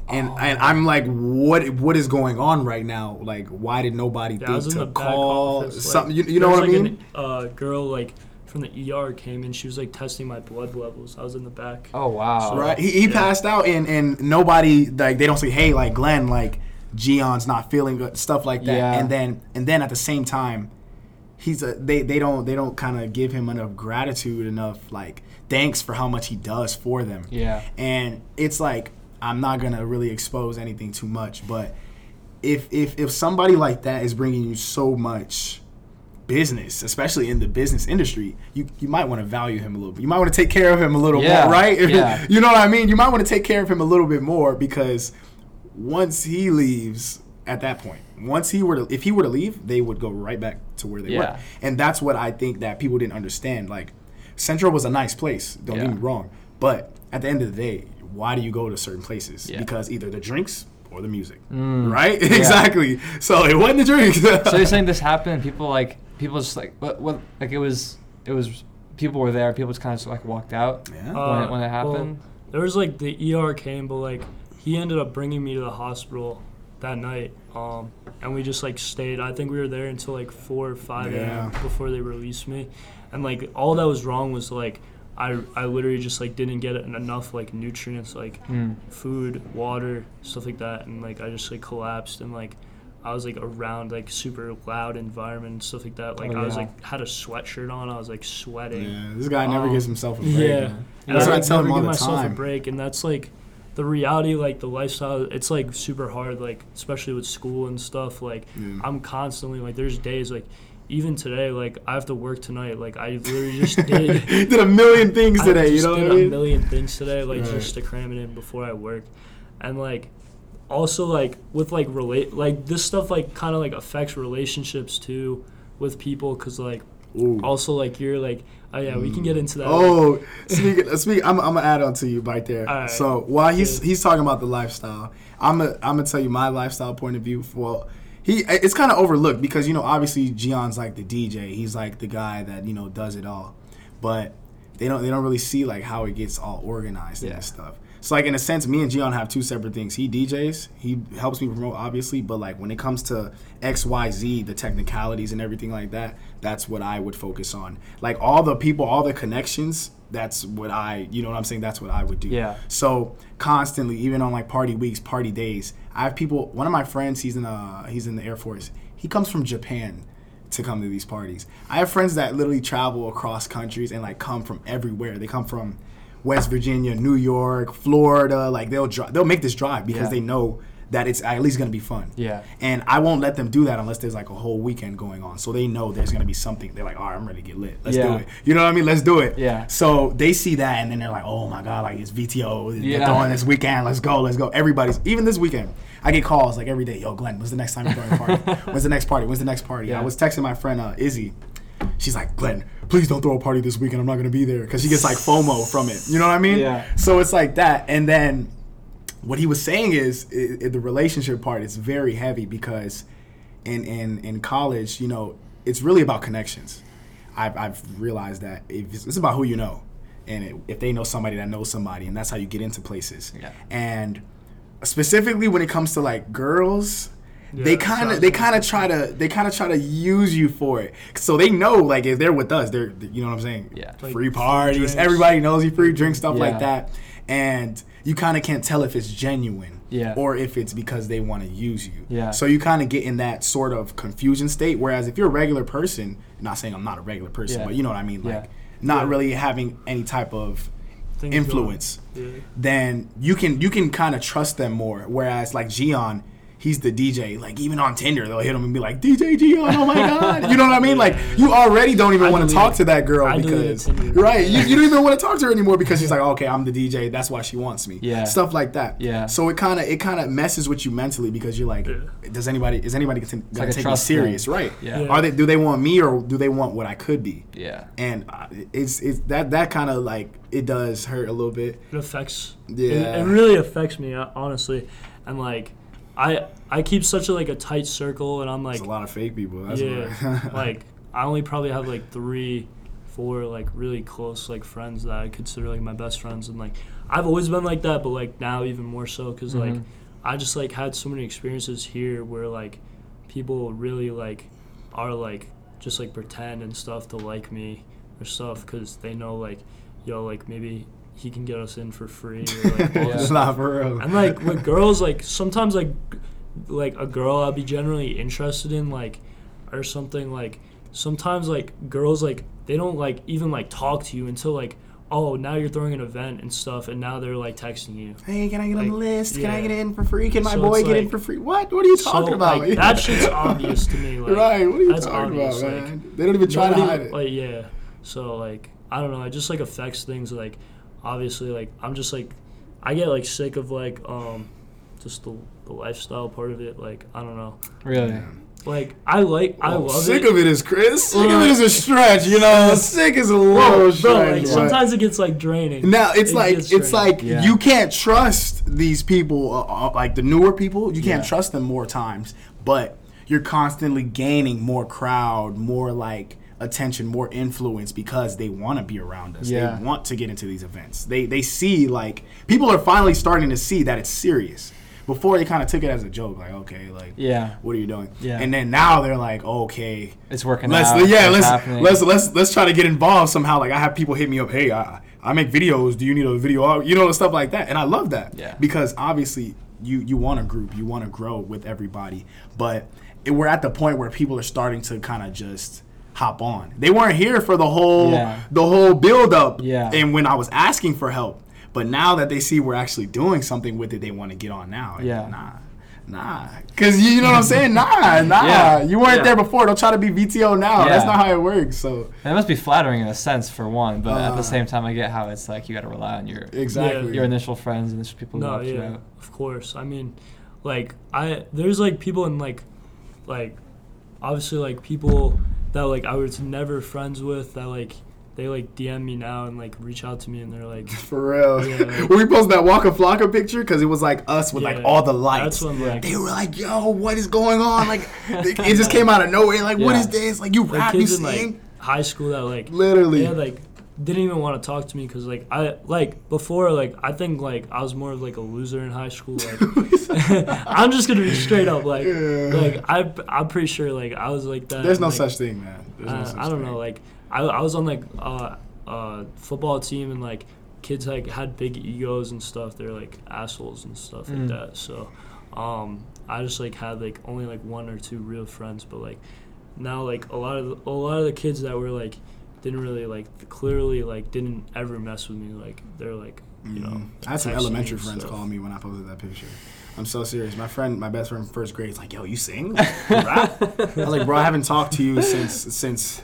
And oh. and I'm like, what what is going on right now? Like, why did nobody yeah, think to call? Office, something? Like, you you know what like I mean? A uh, girl, like... from the E R came in, she was like testing my blood levels. I was in the back. Oh wow! So, right, he, he yeah. passed out, and and nobody like they don't say, hey, like Glenn, like Gion's not feeling good, stuff like that. Yeah. And then and then at the same time, he's a, they they don't they don't kind of give him enough gratitude, enough like thanks for how much he does for them. Yeah. And it's like I'm not gonna really expose anything too much, but if if if somebody like that is bringing you so much business, especially in the business industry, you you might want to value him a little bit. You might want to take care of him a little yeah, more, right? Yeah. You know what I mean? You might want to take care of him a little bit more, because once he leaves, at that point, once he were to, if he were to leave, they would go right back to where they yeah. were. And that's what I think that people didn't understand. Like, Centro was a nice place, don't yeah. get me wrong, but at the end of the day, why do you go to certain places? Yeah. Because either the drinks or the music, mm, right? Yeah. Exactly. So it wasn't the drinks. So you're saying this happened, people like, people just like what what like it was it was people were there, people just kind of like walked out yeah. uh, when, it, when it happened. Well, there was like the E R came, but like he ended up bringing me to the hospital that night, um, and we just like stayed. I think we were there until like four or five yeah. a m before they released me, and like all that was wrong was like I I literally just like didn't get enough like nutrients, like mm. food, water, stuff like that, and like I just like collapsed, and like I was like around like super loud environment and stuff like that. Like oh, yeah. I was like had a sweatshirt on. I was like sweating. Yeah, this guy um, never gives himself a break. Yeah, man. And that's I, what I tell him all the myself time. A break, and that's like the reality. Like the lifestyle, it's like super hard. Like especially with school and stuff. Like yeah. I'm constantly like there's days like even today like I have to work tonight. Like I literally just did did a million things I today. You know what I mean? Did a million things today. Like right. just to cram it in before I work, and like. Also, like, with, like, relate, like, this stuff, like, kind of, like, affects relationships, too, with people, because, like, Ooh. Also, like, you're like, oh, yeah, mm. we can get into that. Oh, speaking, speaking, I'm, I'm going to add on to you right there. Right. So while he's yeah. he's talking about the lifestyle, I'm going I'm to tell you my lifestyle point of view. Well, he it's kind of overlooked because, you know, obviously Gian's like the D J. He's like the guy that, you know, does it all. But they don't they don't really see, like, how it gets all organized yeah. and stuff. So, like, in a sense, me and Gian have two separate things. He D Js. He helps me promote, obviously. But, like, when it comes to X, Y, Z, the technicalities and everything like that, that's what I would focus on. Like, all the people, all the connections, that's what I, you know what I'm saying? That's what I would do. Yeah. So, constantly, even on, like, party weeks, party days, I have people. One of my friends, he's in, a, he's in the Air Force. He comes from Japan to come to these parties. I have friends that literally travel across countries and, like, come from everywhere. They come from West Virginia, New York, Florida, like they'll dri- they'll make this drive because yeah. they know that it's at least going to be fun. Yeah. And I won't let them do that unless there's like a whole weekend going on. So they know there's going to be something. They're like, all right, I'm ready to get lit. Let's yeah. do it. You know what I mean? Let's do it. Yeah. So they see that and then they're like, oh my God, like it's V T O. Yeah. They're throwing this weekend. Let's go. Let's go. Everybody's, even this weekend, I get calls like every day. Yo, Glenn, when's the next time you're throwing a party? When's the next party? When's the next party? Yeah. I was texting my friend uh, Izzy. She's like, Glenn, please don't throw a party this weekend. I'm not going to be there. Because she gets like FOMO from it. You know what I mean? Yeah. So it's like that. And then what he was saying is it, it, the relationship part is very heavy because in, in, in college, you know, it's really about connections. I've, I've realized that it's, it's about who you know. And it, if they know somebody that knows somebody. And that's how you get into places. Yeah. And specifically when it comes to like girls, Yeah, they kind of they kind of try to they kind of try to use you for it. So they know like if they're with us, they're you know what I'm saying? Yeah. Free parties, free everybody knows you, free drink stuff yeah. like that. And you kind of can't tell if it's genuine yeah. or if it's because they want to use you. Yeah. So you kind of get in that sort of confusion state whereas if you're a regular person, I'm not saying I'm not a regular person, yeah. but you know what I mean, like yeah. not yeah. really having any type of Things influence, yeah. then you can you can kind of trust them more whereas like Gian he's the D J. Like, even on Tinder, they'll hit him and be like, D J Gian, oh my God. You know what I mean? Like, you already don't even want to talk to that girl because, right? You, you don't even want to talk to her anymore because she's like, okay, I'm the D J. That's why she wants me. Yeah. Stuff like that. Yeah. So it kind of it kind of messes with you mentally because you're like, does anybody is anybody going to like take me serious? Thing. Right. Yeah. yeah. Are they do they want me or do they want what I could be? Yeah. And it's it's that that kind of like it does hurt a little bit. It affects. Yeah. It, it really affects me honestly, and like. I I keep such a, like a tight circle, and I'm like There's a lot of fake people. That's yeah, like I only probably have like three, four like really close like friends that I consider like my best friends, and like I've always been like that, but like now even more so because mm-hmm. like I just like had so many experiences here where like people really like are like just like pretend and stuff to like me or stuff because they know like yo like maybe. He can get us in for free. Or like all this stuff. Not for real. And like with girls, like sometimes like like a girl I'll be generally interested in, like or something like sometimes like girls like they don't like even like talk to you until like oh now you're throwing an event and stuff and now they're like texting you. Hey, can I get like, on the list? Yeah. Can I get in for free? Can my so boy get like, in for free? What? What are you talking so, about? Like, that shit's obvious to me. Like, right? What are you that's talking obvious. About, man? Like, they don't even try nobody, to hide it. Like yeah. So like I don't know. It just like affects things like. Obviously, like, I'm just, like, I get, like, sick of, like, um, just the, the lifestyle part of it. Like, I don't know. Really? Like, I like, well, I love sick it. Sick of it is, Chris. Sick uh, of it is a stretch, you know? Sick is a low stretch. Like, sometimes it gets, like, draining. Now, it's it like, it's like yeah. you can't trust these people, uh, like, the newer people. You can't yeah. trust them more times. But you're constantly gaining more crowd, more, like, attention, more influence because they want to be around us. Yeah. They want to get into these events. They they see like people are finally starting to see that it's serious. Before they kind of took it as a joke, like okay, like yeah, what are you doing? Yeah. And then now they're like okay, it's working let's, out. Yeah, let's happening. let's let's let's try to get involved somehow. Like I have people hit me up, hey, I I make videos. Do you need a video? You know, stuff like that. And I love that yeah. because obviously you you want a group, you want to grow with everybody. But it, we're at the point where people are starting to kind of just. Hop on. They weren't here for the whole yeah. the whole build up yeah. and when I was asking for help. But now that they see we're actually doing something with it, they want to get on now. And yeah. Nah. Nah. Cause you, you know what I'm saying? Nah, nah. Yeah. You weren't yeah. there before. Don't try to be V T O now. Yeah. That's not how it works. So that must be flattering in a sense for one, but uh, at the same time I get how it's like you gotta rely on your exactly your initial friends and initial people who helped you out. Of course. I mean like I there's like people in like like obviously like people that like I was never friends with, that like they like D M me now and like reach out to me and they're like, for real. Yeah, like, were we posting that Waka Flocka picture? Because it was like us with yeah, like all the lights. That's when, like, they were like, yo, what is going on? Like it just came out of nowhere. Like yeah. what is this? Like you like, rap, you sing. Like, high school that like literally yeah like didn't even want to talk to me because like I like before like I think like I was more of like a loser in high school. Like, I'm just gonna be straight up like yeah. like I I'm pretty sure like I was like that. There's no like, such thing, man. There's uh, no such I don't thing. know like I I was on like uh uh football team and like kids like had big egos and stuff. They're like assholes and stuff mm. like that. So um I just like had like only like one or two real friends, but like now like a lot of the, a lot of the kids that were like didn't really like clearly like didn't ever mess with me like they're like you know mm-hmm. I had some elementary friends stuff. call me when I posted that picture. I'm so serious. My friend, my best friend from first grade is like, yo, you sing? Like, you rap? I was like, bro, I haven't talked to you since since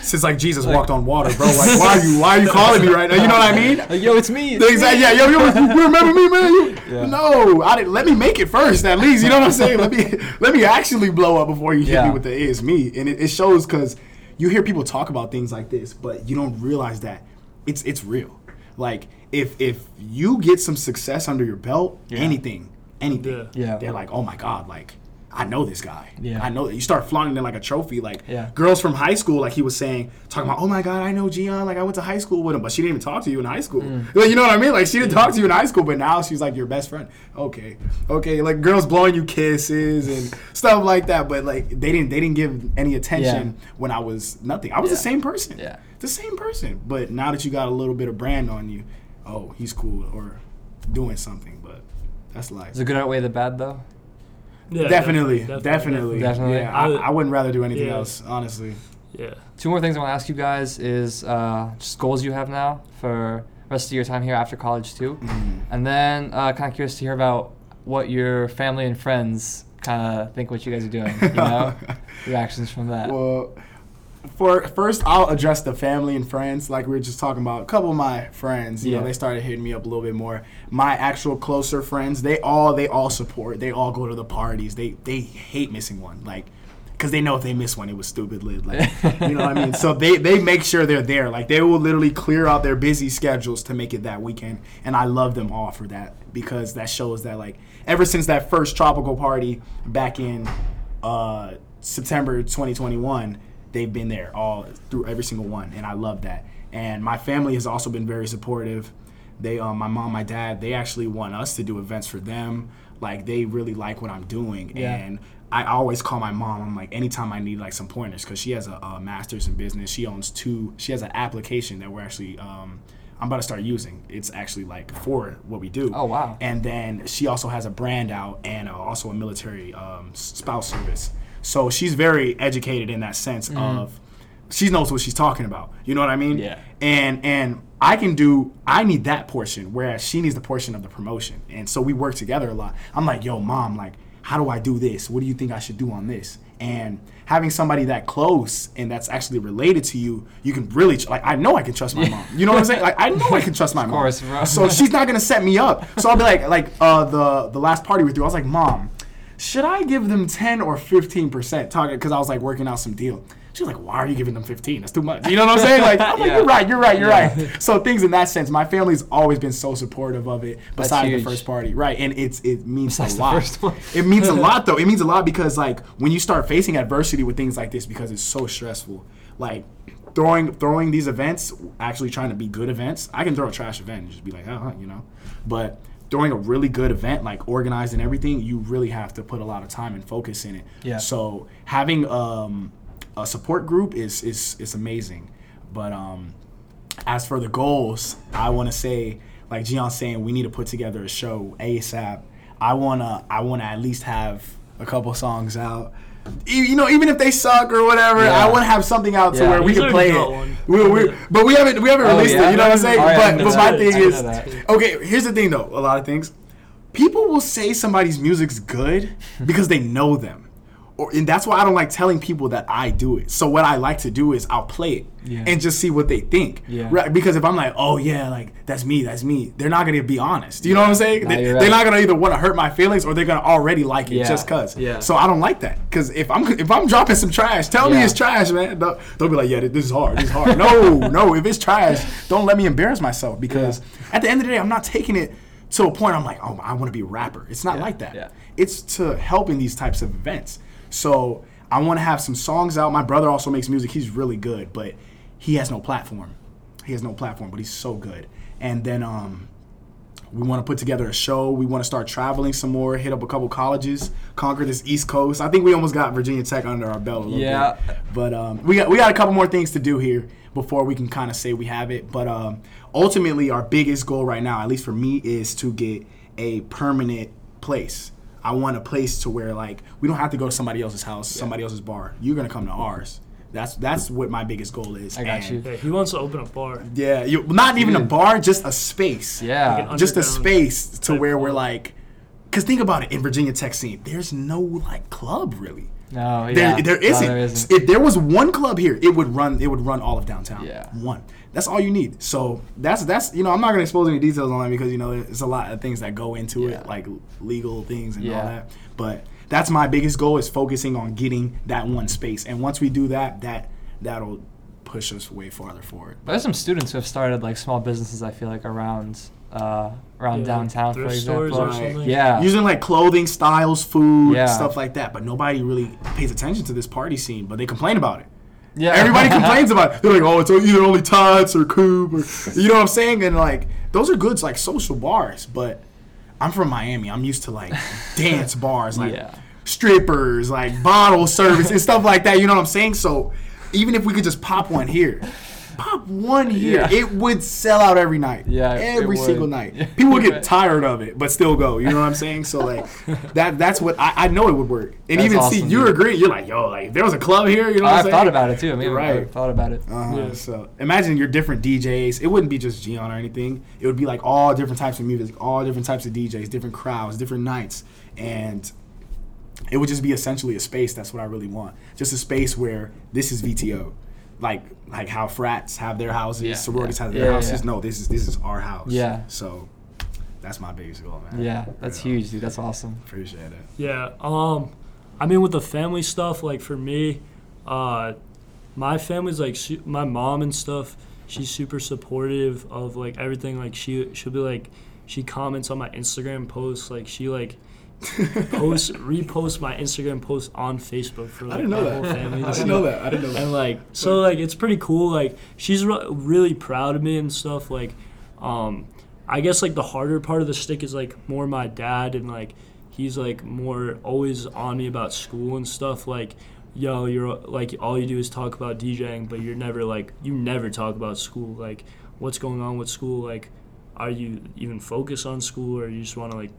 since like Jesus like, walked on water, bro. Like why are you why are you calling me right now? You know what I mean? Like, yo, it's me. It's exactly. Me. Yeah, yo, yo, you remember me, man? You, yeah. No, I didn't let me make it first at least. You know what I'm saying? Let me let me actually blow up before you hit yeah. me with the it's me. And it, it shows because you hear people talk about things like this, but you don't realize that it's it's real. Like if if you get some success under your belt, yeah. anything, anything, yeah. they're like, oh my god, like I know this guy. Yeah. I know that you start flaunting it like a trophy. Like yeah. girls from high school, like he was saying, talking about, oh my god, I know Gian. Like I went to high school with him, but she didn't even talk to you in high school. Mm. Like, you know what I mean? Like she didn't yeah. talk to you in high school, but now she's like your best friend. Okay, okay. Like girls blowing you kisses and stuff like that, but like they didn't they didn't give any attention yeah. when I was nothing. I was yeah. the same person. Yeah. The same person. But now that you got a little bit of brand on you, oh, he's cool or doing something. But that's life. Does it good outweigh the bad though? Yeah, definitely, definitely, definitely. definitely. definitely. Yeah, I, I wouldn't rather do anything yeah. else, honestly. Yeah. Two more things I want to ask you guys is uh, just goals you have now for the rest of your time here after college too, mm-hmm. and then uh, kind of curious to hear about what your family and friends kind of think what you guys are doing. You know, reactions from that. Well, for first, I'll address the family and friends. Like we were just talking about, a couple of my friends, you yeah. know, they started hitting me up a little bit more. My actual closer friends, they all they all support. They all go to the parties. They they hate missing one, like, because they know if they miss one, it was stupid lit. Like, you know what I mean? So they they make sure they're there. Like they will literally clear out their busy schedules to make it that weekend. And I love them all for that because that shows that like ever since that first tropical party back in uh, September twenty twenty-one. They've been there all through every single one, and I love that. And my family has also been very supportive. They, um, my mom, my dad, they actually want us to do events for them. Like they really like what I'm doing, yeah. and I always call my mom. I'm like, anytime I need like some pointers, because she has a, a master's in business. She owns two. She has an application that we're actually. Um, I'm about to start using. It's actually like for what we do. Oh wow! And then she also has a brand out and also a military um, spouse service. So she's very educated in that sense mm. of she knows what she's talking about. You know what I mean? Yeah. And and I can do I need that portion, whereas she needs the portion of the promotion. And so we work together a lot. I'm like, yo, mom, like, how do I do this? What do you think I should do on this? And having somebody that close and that's actually related to you, you can really like I know I can trust my mom. You know what I'm saying? Like I know I can trust my mom. Of course, bro. So she's not gonna set me up. So I'll be like like uh, the the last party we threw, I was like, mom, should I give them ten or fifteen percent target? Because I was like working out some deal. She was like, why are you giving them fifteen? That's too much. You know what I'm saying? Like, I'm yeah. like, you're right, you're right, you're yeah. right. So things in that sense, my family's always been so supportive of it. Besides the first party, right? And it's it means besides a lot. The first one. It means a lot though. It means a lot because like when you start facing adversity with things like this, because it's so stressful, like. Throwing throwing these events, actually trying to be good events. I can throw a trash event and just be like, uh-huh, you know. But throwing a really good event, like organizing everything, you really have to put a lot of time and focus in it. Yeah. So having um, a support group is is is amazing. But um, as for the goals, I want to say, like Gion's saying, we need to put together a show ASAP. I wanna I wanna at least have a couple songs out. You know, even if they suck or whatever, yeah. I want to have something out to yeah. where we can play it. We, we, but we haven't, we haven't oh, released yeah. it. You know what I'm saying? Right, but but my that. thing is, that. okay. Here's the thing, though. A lot of things, people will say somebody's music's good because they know them. Or, and that's why I don't like telling people that I do it. So what I like to do is I'll play it yeah. and just see what they think. Yeah. Right? Because if I'm like, oh, yeah, like, that's me, that's me, they're not going to be honest. You yeah. know what I'm saying? No, they, right. They're not going to either want to hurt my feelings or they're going to already like it yeah. just because. Yeah. So I don't like that. Because if I'm if I'm dropping some trash, tell yeah. me it's trash, man. Don't, don't be like, yeah, this is hard, this is hard. No, no, if it's trash, don't let me embarrass myself because yeah. at the end of the day, I'm not taking it to a point I'm like, oh, I want to be a rapper. It's not yeah. like that. Yeah. It's to help in these types of events. So I want to have some songs out. My brother also makes music. He's really good, but he has no platform. He has no platform, but he's so good. And then um, we want to put together a show. We want to start traveling some more, hit up a couple colleges, conquer this East Coast. I think we almost got Virginia Tech under our belt a little yeah. bit. But um, we got, we got a couple more things to do here before we can kind of say we have it. But um, ultimately, our biggest goal right now, at least for me, is to get a permanent place. I want a place to where, like, we don't have to go to somebody else's house, yeah. somebody else's bar. You're going to come to ours. That's that's what my biggest goal is. I got and you. Yeah, he wants to open a bar. Yeah, you, not even yeah. a bar, just a space. Yeah. Like just a space to where we're like, because think about it, in Virginia Tech scene, there's no, like, club, really. No, yeah. There, there, isn't. No, there isn't. If there was one club here, it would run It would run all of downtown. Yeah. One. That's all you need. So that's, that's you know, I'm not going to expose any details on that because, you know, there's a lot of things that go into yeah. it, like legal things and yeah. all that. But that's my biggest goal is focusing on getting that one space. And once we do that, that that'll push us way farther forward. But there's some students who have started, like, small businesses, I feel like, around uh, around yeah, downtown, like for example. Or right. Yeah. Using, like, clothing styles, food, yeah. stuff like that. But nobody really pays attention to this party scene, but they complain about it. Yeah, everybody complains about it. They're like, oh, it's either only Tots or Coop or, you know what I'm saying? And, like, those are good, like, social bars. But I'm from Miami. I'm used to, like, dance bars, like, yeah. strippers, like, bottle service and stuff like that. You know what I'm saying? So even if we could just pop one here, pop one here, yeah. it would sell out every night. Yeah, every single night. Yeah. People would get tired of it, but still go. You know what I'm saying? So, like, that that's what I, I know it would work. And that's even awesome, see, you agree. You're like, yo, like, if there was a club here, you know what I'm I've saying? I've thought about it, too. I mean, right. I've thought about it. Uh-huh. Yeah. So imagine your different D Js. It wouldn't be just Gian or anything. It would be, like, all different types of music, all different types of D Js, different crowds, different nights. And it would just be essentially a space. That's what I really want. Just a space where this is V T O. Like like how frats have their houses, yeah, sororities yeah, have their yeah, houses. Yeah. No, this is this is our house. Yeah. So that's my biggest goal, man. Yeah, that's for huge, dude. That's awesome. Appreciate it. Yeah. Um, I mean, with the family stuff, like for me, uh, my family's like su- my mom and stuff. She's super supportive of like everything. Like she she'll be like she comments on my Instagram posts. Like she like. post repost my Instagram post on Facebook for like I didn't know my that. Whole family. I didn't know that. I didn't know that. And like so like it's pretty cool. Like she's re- really proud of me and stuff. Like, um, I guess like the harder part of the stick is like more my dad and like he's like more always on me about school and stuff. Like, yo, you're like all you do is talk about DJing, but you're never like you never talk about school. Like, what's going on with school? Like, are you even focused on school or you just want to like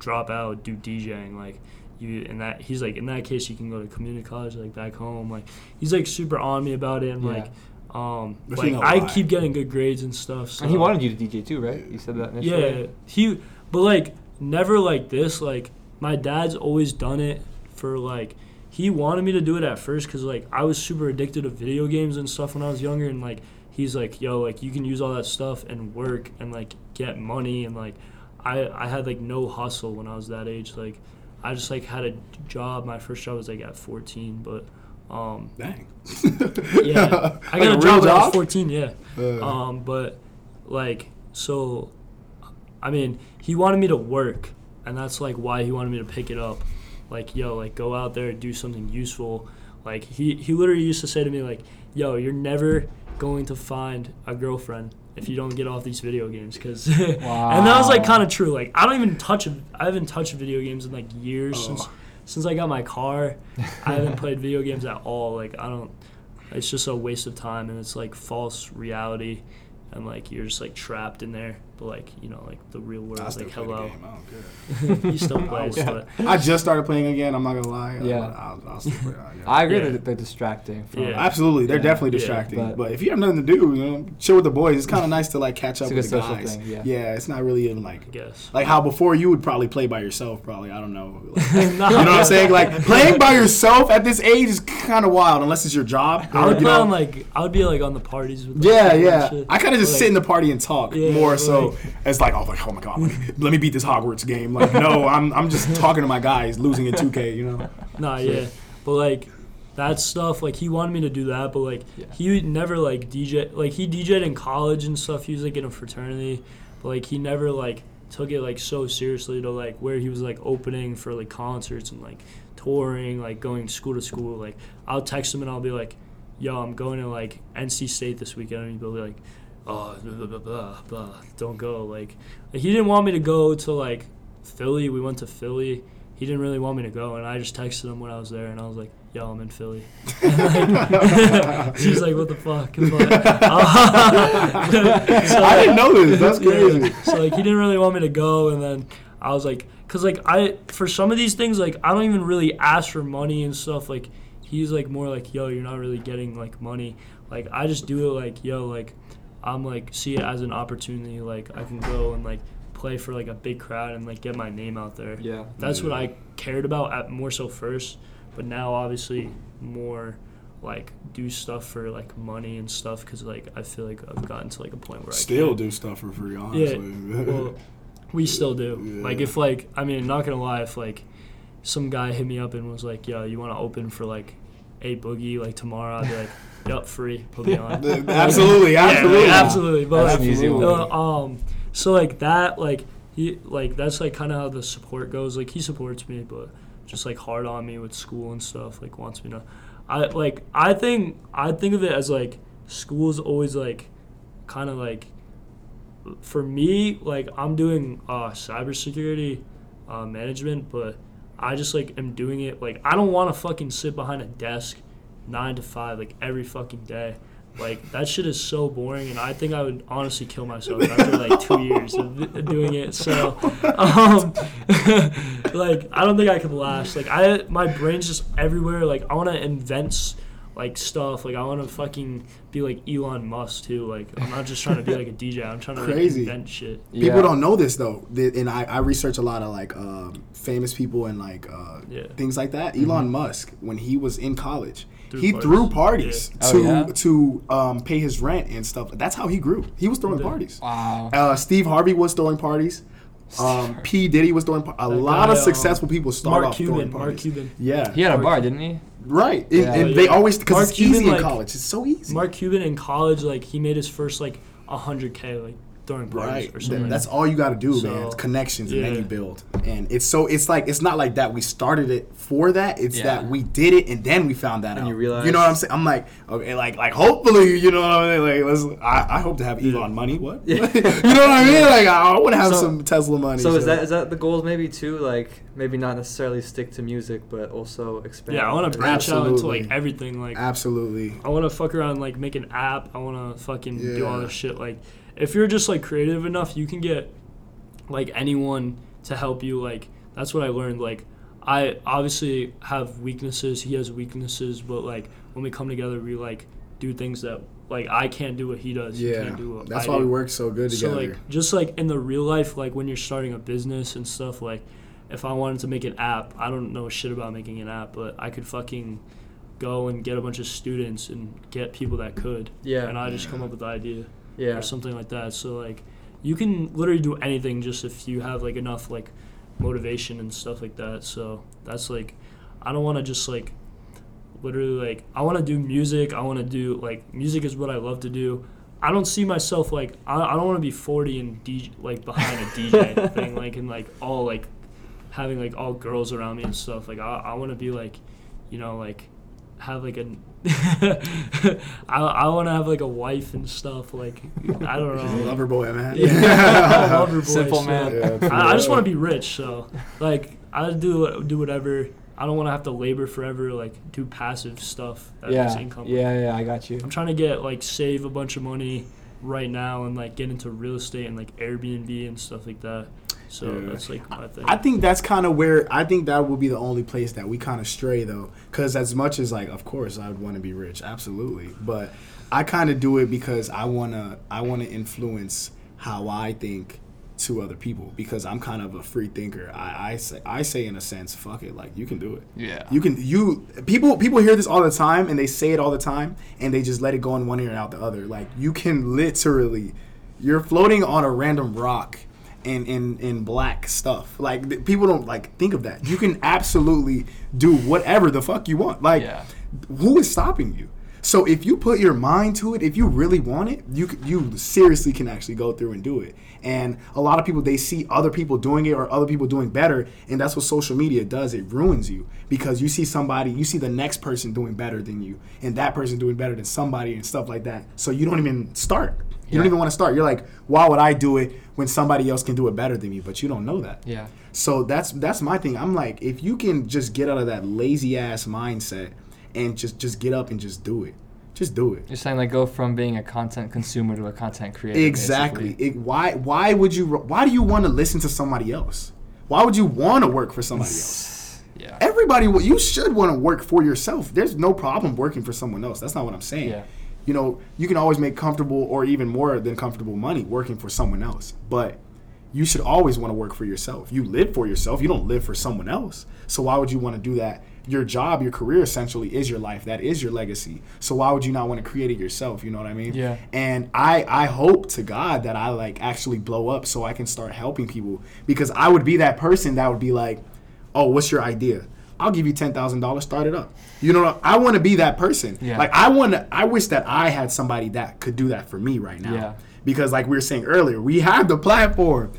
drop out, do DJing, like you in that he's like in that case you can go to community college like back home. Like he's like super on me about it and yeah. like um but like I lie. Keep getting good grades and stuff. So. And he wanted you to D J too, right? You said that initially. Yeah, story. He but like never like this. Like my dad's always done it for like he wanted me to do it at first because like I was super addicted to video games and stuff when I was younger and like he's like yo like you can use all that stuff and work and like get money and like. I, I had, like, no hustle when I was that age. Like, I just, like, had a job. My first job was, like, at fourteen, but... Um, Dang. Yeah. I got like a job at fourteen, yeah. Uh, um, but, like, so, I mean, he wanted me to work, and that's, like, why he wanted me to pick it up. Like, yo, like, go out there and do something useful. Like, he, he literally used to say to me, like, yo, you're never going to find a girlfriend if you don't get off these video games, because wow. And that was like kind of true. Like I don't even touch. I haven't touched video games in like years oh. since since I got my car. I haven't played video games at all. Like I don't. It's just a waste of time, and it's like false reality, and like you're just like trapped in there. But, like, you know, like, the real world, I still like, play hello. The game. I don't care. You still play. Yeah. I just started playing again. I'm not going to lie. Yeah. I'll, I'll, I'll still play. Yeah. I agree yeah. that they're distracting. From yeah. Absolutely. They're yeah. definitely distracting. Yeah. But, but if you have nothing to do, you know, chill with the boys. It's kind of nice to, like, catch up with the guys. Thing, yeah. yeah, it's not really even, like, guess. Like how before you would probably play by yourself, probably. I don't know. Like, no. You know what I'm saying? Like, playing by yourself at this age is kind of wild unless it's your job. I would, I would, like, I would be, like, on the parties with, like, yeah, yeah. Shit. I kind of just like, sit in the party and talk yeah, more so. It's like, oh, like, oh my God, let me, let me beat this Hogwarts game. Like, no, I'm I'm just talking to my guys, losing in two K, you know? Nah, yeah. But, like, that stuff, like, he wanted me to do that, but, like, yeah. he never, like, D J. Like, he D J'd in college and stuff. He was, like, in a fraternity. But, like, he never, like, took it, like, so seriously to, like, where he was, like, opening for, like, concerts and, like, touring, like, going school to school. Like, I'll text him and I'll be like, yo, I'm going to, like, N C State this weekend. And he'll be like, oh, blah, blah, blah, blah, don't go. Like, he didn't want me to go to, like, Philly. We went to Philly. He didn't really want me to go, and I just texted him when I was there, and I was like, yo, I'm in Philly. Like, she's like, what the fuck? But, uh, so, I didn't know this. That's crazy. Yeah, so, like, he didn't really want me to go, and then I was like, because, like, I, for some of these things, like, I don't even really ask for money and stuff. Like, he's, like, more like, yo, you're not really getting, like, money. Like, I just do it like, yo, like, I'm, like, see it as an opportunity. Like, I can go and, like, play for, like, a big crowd and, like, get my name out there. Yeah. That's yeah. what I cared about at more so first, but now obviously more, like, do stuff for, like, money and stuff because, like, I feel like I've gotten to, like, a point where still I still do stuff for free, honestly. Yeah, well, we still do. Yeah. Like, if, like, I mean, not going to lie, if, like, some guy hit me up and was like, yo, you want to open for, like, A Boogie, like, tomorrow, I'd be like, yup, free, put me on. Absolutely, yeah, absolutely. Like, absolutely. But, that's like, an easy one. Uh, um, so, like, that, like, he, like, that's, like, kind of how the support goes. Like, he supports me, but just, like, hard on me with school and stuff, like, wants me to. I, like, I think, I think of it as, like, school's always, like, kind of, like, for me, like, I'm doing uh, cybersecurity uh, management, but I just, like, am doing it. Like, I don't want to fucking sit behind a desk nine to five, like, every fucking day. Like, that shit is so boring, and I think I would honestly kill myself after, like, two years of doing it. So, um, like, I don't think I could last. Like, I my brain's just everywhere. Like, I want to invent, like, stuff. Like, I want to fucking be like Elon Musk, too. Like, I'm not just trying to be like a D J. I'm trying to, like, invent shit. People yeah. don't know this, though. And I, I research a lot of, like, um, famous people and, like, uh, yeah. things like that. Mm-hmm. Elon Musk, when he was in college, Threw he parties. threw parties yeah. to oh, yeah? to um, pay his rent and stuff. That's how he grew. He was throwing yeah. parties. Wow. Uh, Steve Harvey was throwing parties. Um, P. Diddy was throwing par- a that lot guy, of successful um, people start Mark off Cuban, throwing parties. Mark Cuban. Yeah. He had a bar, didn't he? Right. It, yeah. And they always because it's Cuban, easy in like, college. It's so easy. Mark Cuban in college, like he made his first like one hundred K like throwing parties right. or something. Th- that's all you got to do, so, man. It's connections yeah. and then you build. And it's so it's like it's not like that we started it for that. It's yeah. that we did it and then we found that and out. And you realize you know what I'm saying? I'm like okay, like like hopefully you know what I mean. Like let's, I, I hope to have Elon yeah. money. What? Yeah. You know what I mean? Like I, I want to have so, some Tesla money. So, so is that is that the goals maybe too? Like maybe not necessarily stick to music, but also expand. Yeah, I want to branch out into like everything. Like absolutely. I want to fuck around like make an app. I want to fucking yeah. do all this shit like. If you're just, like, creative enough, you can get, like, anyone to help you. Like, that's what I learned. Like, I obviously have weaknesses. He has weaknesses. But, like, when we come together, we, like, do things that, like, I can't do what he does. Yeah. He can't do what that's I why do. We work so good together. So, like, just, like, in the real life, like, when you're starting a business and stuff, like, if I wanted to make an app, I don't know shit about making an app, but I could fucking go and get a bunch of students and get people that could. Yeah. And I just yeah. come up with the idea. Yeah. Or something like that. So, like, you can literally do anything just if you have, like, enough, like, motivation and stuff like that. So, that's, like, I don't want to just, like, literally, like, I want to do music. I want to do, like, music is what I love to do. I don't see myself, like, I, I don't want to be forty and, D J, like, behind a D J thing, like, and, like, all, like, having, like, all girls around me and stuff. Like, I, I want to be, like, you know, like, have, like, a... I I want to have like a wife and stuff like I don't know. She's a lover boy, man. Yeah, lover boy. Simple so. Man. Yeah, I, I just want to be rich, so like I do do whatever. I don't want to have to labor forever, like do passive stuff. That yeah. Income. Yeah, yeah, I got you. I'm trying to get like save a bunch of money, right now and like get into real estate and like Airbnb and stuff like that. So yeah. that's like my thing. I think that's kind of where I think that would be the only place that we kind of stray though, because as much as like of course I would want to be rich, absolutely, but I kind of do it because I wanna I wanna influence how I think to other people, because I'm kind of a free thinker. I, I say I say in a sense, fuck it, like you can do it. Yeah. You can you people people hear this all the time and they say it all the time and they just let it go in one ear and out the other. Like you can literally, you're floating on a random rock and in in black stuff. Like th- people don't like think of that. You can absolutely do whatever the fuck you want. Like yeah. who is stopping you? So if you put your mind to it, if you really want it, you you seriously can actually go through and do it. And a lot of people, they see other people doing it or other people doing better, and that's what social media does. It ruins you because you see somebody, you see the next person doing better than you and that person doing better than somebody and stuff like that. So you don't even start. You yeah. don't even want to start. You're like, why would I do it when somebody else can do it better than me? But you don't know that. Yeah. So that's that's my thing. I'm like, if you can just get out of that lazy-ass mindset and just, just get up and just do it. Just do it. You're saying like go from being a content consumer to a content creator. Exactly. It, why why would you why do you want to listen to somebody else? Why would you want to work for somebody else? Yeah. Everybody, you should want to work for yourself. There's no problem working for someone else. That's not what I'm saying. Yeah. You know, you can always make comfortable or even more than comfortable money working for someone else. But you should always want to work for yourself. You live for yourself. You don't live for someone else. So why would you want to do that? Your job, your career essentially is your life. That is your legacy. So why would you not want to create it yourself? You know what I mean? Yeah. And I, I hope to God that I like actually blow up so I can start helping people, because I would be that person that would be like, oh, what's your idea? I'll give you ten thousand dollars, start it up. You know what? I want to be that person. Yeah. Like I want to, I wish that I had somebody that could do that for me right now. Yeah. Because like we were saying earlier, we have the platform.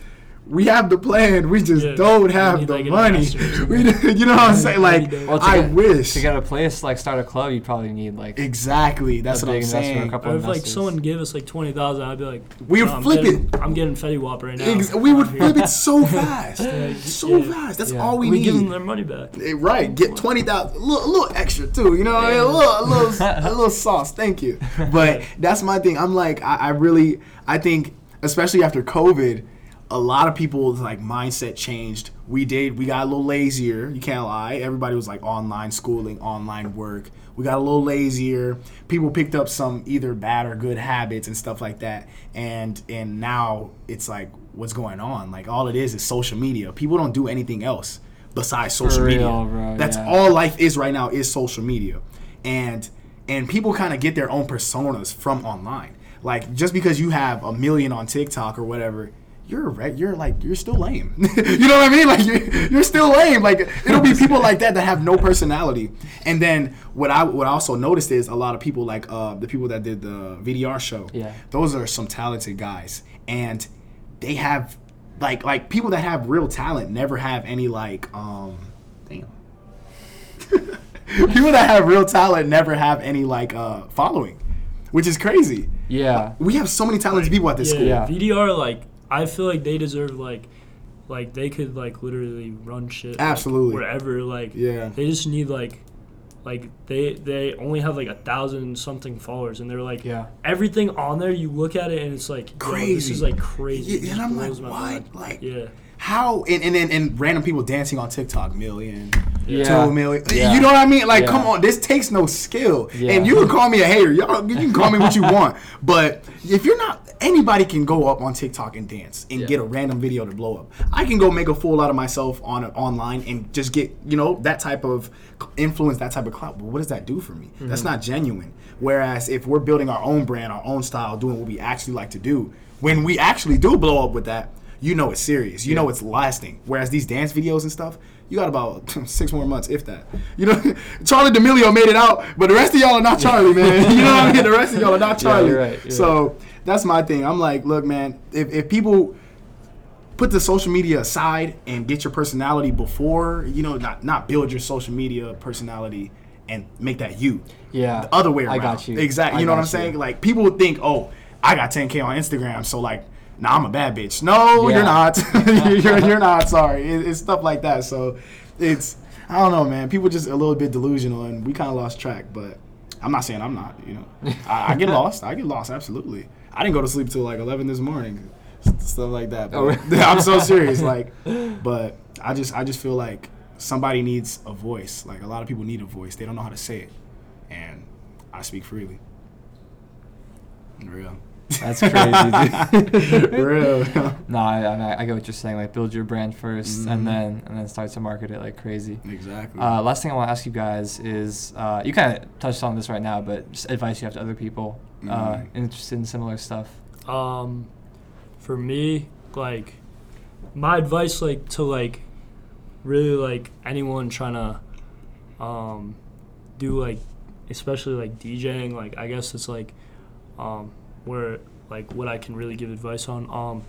We have the plan. We just yeah, don't have the money. We, you know what I'm saying? Like, well, I get, wish to get a place, like start a club, you probably need like exactly. That's what I'm saying. A couple or if investors. Like someone gave us like twenty thousand, I'd be like, we would no, flip I'm getting, it. I'm getting Fetty Wap right now. Ex- we would flip it so fast, yeah, so yeah. fast. That's yeah. all we, we need. We give them their money back. Right. Get twenty thousand, a little, little extra too. You know, what yeah. I mean? a little, a little, a little sauce. Thank you. But that's my thing. I'm like, I, I really, I think, especially after COVID. A lot of people's like mindset changed. We did. We got a little lazier. You can't lie. Everybody was like online schooling, online work. We got a little lazier. People picked up some either bad or good habits and stuff like that. And and now it's like, what's going on? Like all it is is social media. People don't do anything else besides social media. For real, bro, that's yeah. all life is right now is social media. And and people kind of get their own personas from online. Like just because you have a million on TikTok or whatever. You're right. You're like you're still lame. You know what I mean? Like you're, you're still lame. Like it'll be people like that that have no personality. And then what I what I also noticed is a lot of people like uh, the people that did the V D R show. Yeah. Those are some talented guys, and they have like like people that have real talent never have any like um damn. People that have real talent never have any like uh following, which is crazy. Yeah. We have so many talented people at this yeah, school. Yeah. V D R like. I feel like they deserve, like, like they could, like, literally run shit. Absolutely. Like, wherever, like, yeah. they just need, like, like they they only have, like, a thousand-something followers. And they're, like, yeah. everything on there, you look at it, and it's, like, crazy. This is, like, crazy. Yeah, and I'm like, what? Like, yeah. how? And, and, and, and random people dancing on TikTok, million, yeah. two million. Yeah. You know what I mean? Like, yeah. come on. This takes no skill. Yeah. And you can call me a hater. Y'all, you can call me what you want. But if you're not... Anybody can go up on TikTok and dance and yeah. get a random video to blow up. I can go make a fool out of myself on online and just get, you know, that type of influence, that type of clout. But what does that do for me? Mm-hmm. That's not genuine. Whereas if we're building our own brand, our own style, doing what we actually like to do, when we actually do blow up with that, you know it's serious. You yeah. know it's lasting. Whereas these dance videos and stuff, you got about six more months, if that. You know, Charlie D'Amelio made it out, but the rest of y'all are not Charlie, man. You know what I mean? The rest of y'all are not Charlie. Yeah, you're right, you're so right. That's my thing. I'm like, look, man, if, if people put the social media aside and get your personality before, you know, not, not build your social media personality and make that you. Yeah. The other way around. I got you. Exactly. You know what I'm saying? Like, people would think, oh, I got ten K on Instagram, so, like, nah, I'm a bad bitch. No, yeah. you're not. you're, you're not. Sorry. It, it's stuff like that. So it's, I don't know, man. People just a little bit delusional, and we kind of lost track, but I'm not saying I'm not, you know. I, I get lost. I get lost, absolutely. I didn't go to sleep till like eleven this morning, stuff like that. But I'm so serious, like, but I just I just feel like somebody needs a voice. Like, a lot of people need a voice. They don't know how to say it, and I speak freely. Real. That's crazy, dude. Real. No, I, I, mean, I get what you're saying. Like, build your brand first, mm-hmm. and then and then start to market it like crazy. Exactly. Uh, last thing I want to ask you guys is, uh, you kind of touched on this right now, but just advice you have to other people mm-hmm. uh, interested in similar stuff. Um, for me, like, my advice, like, to like, really like anyone trying to, um, do like, especially like DJing. Like, I guess it's like, um. where like what I can really give advice on, um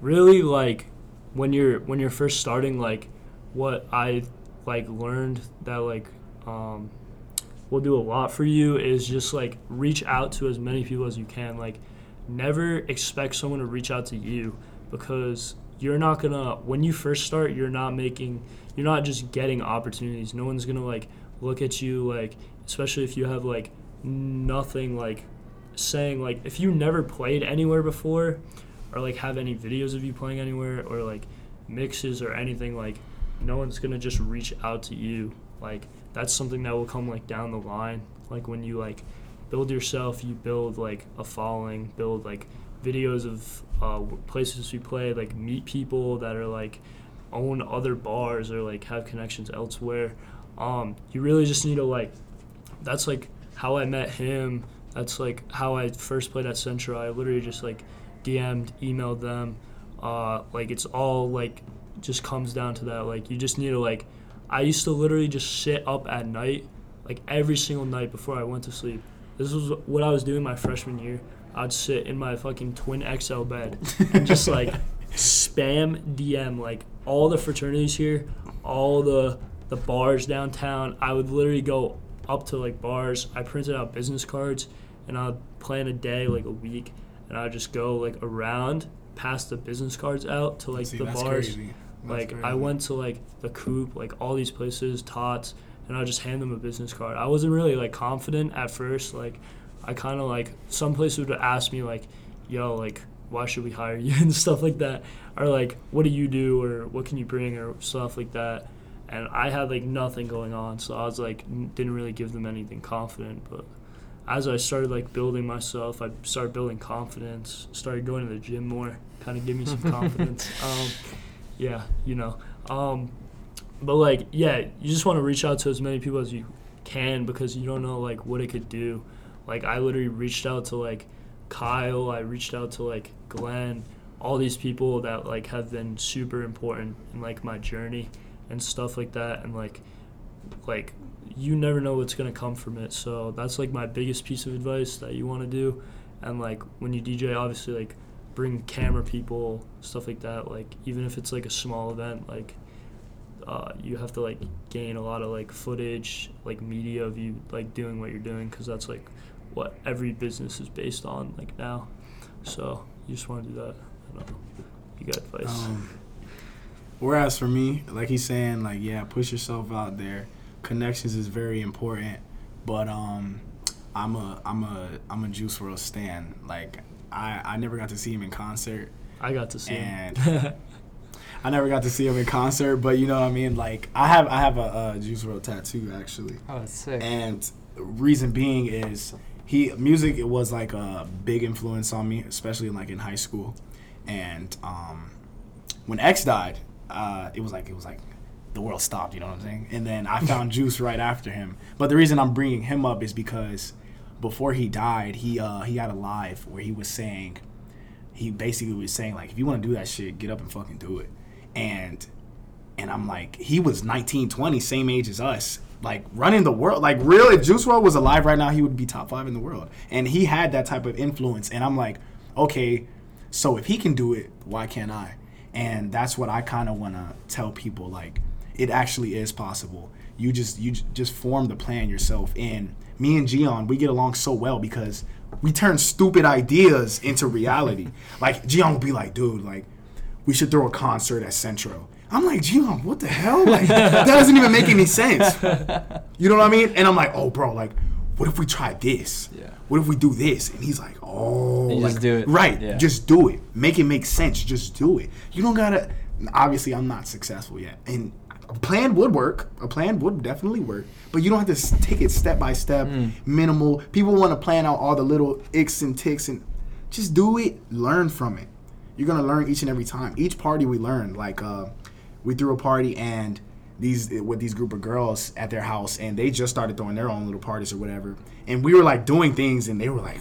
really like when you're when you're first starting, like what I like learned that like um will do a lot for you is just like reach out to as many people as you can. Like, never expect someone to reach out to you, because you're not gonna, when you first start, you're not making you're not just getting opportunities. No one's gonna like look at you, like, especially if you have like nothing, like saying like if you never played anywhere before, or like have any videos of you playing anywhere, or like mixes or anything, like no one's gonna just reach out to you. Like, that's something that will come like down the line. Like, when you like build yourself, you build like a following, build like videos of uh places you play, like meet people that are like own other bars or like have connections elsewhere. Um you really just need to like, that's like how I met him. That's like how I first played at Centro. I literally just like D M'd, emailed them. Uh, like, it's all like just comes down to that. Like, you just need to like, I used to literally just sit up at night, like every single night before I went to sleep. This was what I was doing my freshman year. I'd sit in my fucking twin X L bed and just like spam D M like all the fraternities here, all the the bars downtown. I would literally go up to like bars. I printed out business cards, and I'd plan a day, like a week, and I'd just go like around, pass the business cards out to like See, the that's bars. Crazy. That's like crazy. I went to like the Coop, like all these places, Tots, and I'd just hand them a business card. I wasn't really like confident at first. Like, I kind of like, some places would ask me like, "Yo, like, why should we hire you?" and stuff like that, or like, "What do you do?" or "What can you bring?" or stuff like that. And I had, like, nothing going on, so I was, like, n- didn't really give them anything confident. But as I started, like, building myself, I started building confidence, started going to the gym more, kind of give me some confidence. Um, yeah, you know. Um, but, like, yeah, you just want to reach out to as many people as you can, because you don't know, like, what it could do. Like, I literally reached out to, like, Kyle. I reached out to, like, Glenn, all these people that, like, have been super important in, like, my journey and stuff like that. And like like you never know what's gonna come from it. So that's like my biggest piece of advice that you want to do. And like when you D J, obviously like bring camera people, stuff like that. Like even if it's like a small event, like uh you have to like gain a lot of like footage, like media of you like doing what you're doing, because that's like what every business is based on like now. So you just want to do that. I don't know, you got advice? um. Whereas for me, like he's saying, like, yeah, push yourself out there. Connections is very important, but um, I'm a I'm a I'm a Juice world stan. Like I, I never got to see him in concert. I got to see and him. I never got to see him in concert, but you know what I mean. Like I have I have a, a Juice world tattoo actually. Oh, that's sick. And reason being is he music. It was like a big influence on me, especially like in high school, and um, when X died. Uh, it was like it was like the world stopped, you know what I'm saying? And then I found Juice right after him. But the reason I'm bringing him up is because before he died, he uh, he had a live where he was saying, he basically was saying like, if you want to do that shit, get up and fucking do it. And and I'm like, he was nineteen, twenty, same age as us, like running the world. Like really, if Juice world was alive right now, he would be top five in the world. And he had that type of influence. And I'm like, okay, so if he can do it, why can't I? And that's what I kind of want to tell people, like, it actually is possible. You just you j- just form the plan yourself. And me and Gian, we get along so well because we turn stupid ideas into reality. Like, Gian would be like, dude, like, we should throw a concert at Centro. I'm like, Gian, what the hell? Like, that doesn't even make any sense. You know what I mean? And I'm like, oh, bro, like, what if we try this? Yeah. What if we do this? And he's like, oh. Like, just do it. Right. Yeah. Just do it. Make it make sense. Just do it. You don't got to. Obviously, I'm not successful yet. And a plan would work. A plan would definitely work. But you don't have to take it step by step, mm. minimal. People want to plan out all the little icks and ticks. And just do it. Learn from it. You're going to learn each and every time. Each party we learned. Like, uh, we threw a party and... These with these group of girls at their house, and they just started throwing their own little parties or whatever. And we were like doing things, and they were like,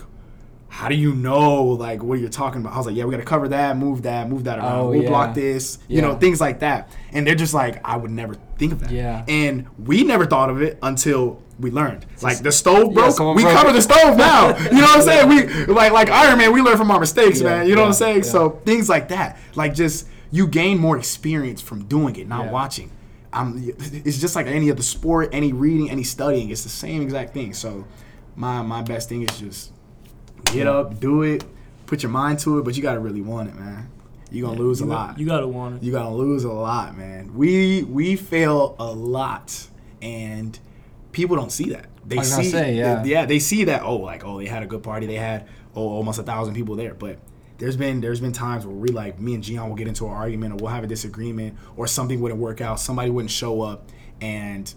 "How do you know like what you're talking about?" I was like, "Yeah, we got to cover that, move that, move that around. Oh, we'll yeah. block this, yeah. you know, things like that." And they're just like, "I would never think of that." Yeah. And we never thought of it until we learned. Like the stove broke, yeah, we broke cover it. The stove now. You know what I'm saying? Yeah. We like like Iron Man. We learn from our mistakes, yeah. man. You know yeah. what I'm saying? Yeah. So things like that, like just you gain more experience from doing it, not yeah. watching. I'm, it's just like any other sport, any reading, any studying. It's the same exact thing. So my my best thing is just get up, do it, put your mind to it, but you got to really want it, man. You're going to yeah, lose a got, lot. You got to want it. You're going to lose a lot, man. We we fail a lot, and people don't see that. They I was see gonna say, yeah. They, yeah, they see that, oh, like, oh, they had a good party. They had, oh, almost a thousand people there, but... There's been there's been times where we like me and Gian will get into an argument or we'll have a disagreement or something wouldn't work out, somebody wouldn't show up, and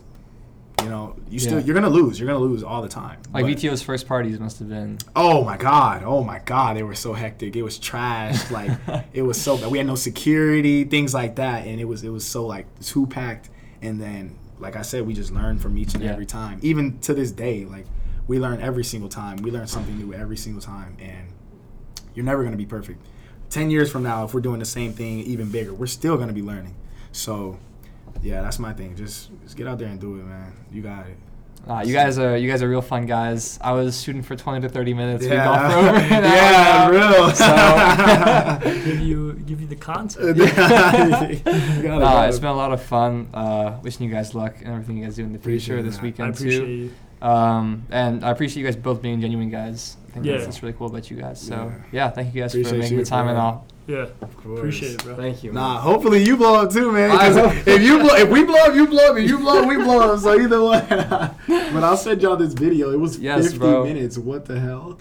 you know you still yeah. you're gonna lose you're gonna lose all the time. Like but, V T O's first parties must have been. Oh my god! Oh my god! They were so hectic. It was trash. Like it was so bad. We had no security, things like that, and it was it was so like too packed. And then like I said, we just learned from each and yeah. every time. Even to this day, like we learn every single time. We learn something new every single time, and. You're never going to be perfect. Ten years from now, if we're doing the same thing, even bigger, we're still going to be learning. So, yeah, that's my thing. Just, just get out there and do it, man. You got it. Uh, you guys are you guys are real fun guys. I was shooting for twenty to thirty minutes. Yeah, we golfed for over an hour. Yeah, real. So give you give you the concept. Yeah. you gotta, uh, it's been a lot of fun. Uh, wishing you guys luck and everything you guys do in the future appreciate this that. Weekend I appreciate too. You. Um, and I appreciate you guys both being genuine guys. I think yeah. that's, that's really cool about you guys. So, yeah, yeah thank you guys appreciate for making you, the time bro. And all. Yeah, of course. Appreciate it, bro. Thank you. Man. Nah, hopefully you blow up too, man. If you blow, if we blow up, you blow up. If you blow up, we blow up. So either way. But I'll send y'all this video. It was yes, fifty bro. Minutes. What the hell?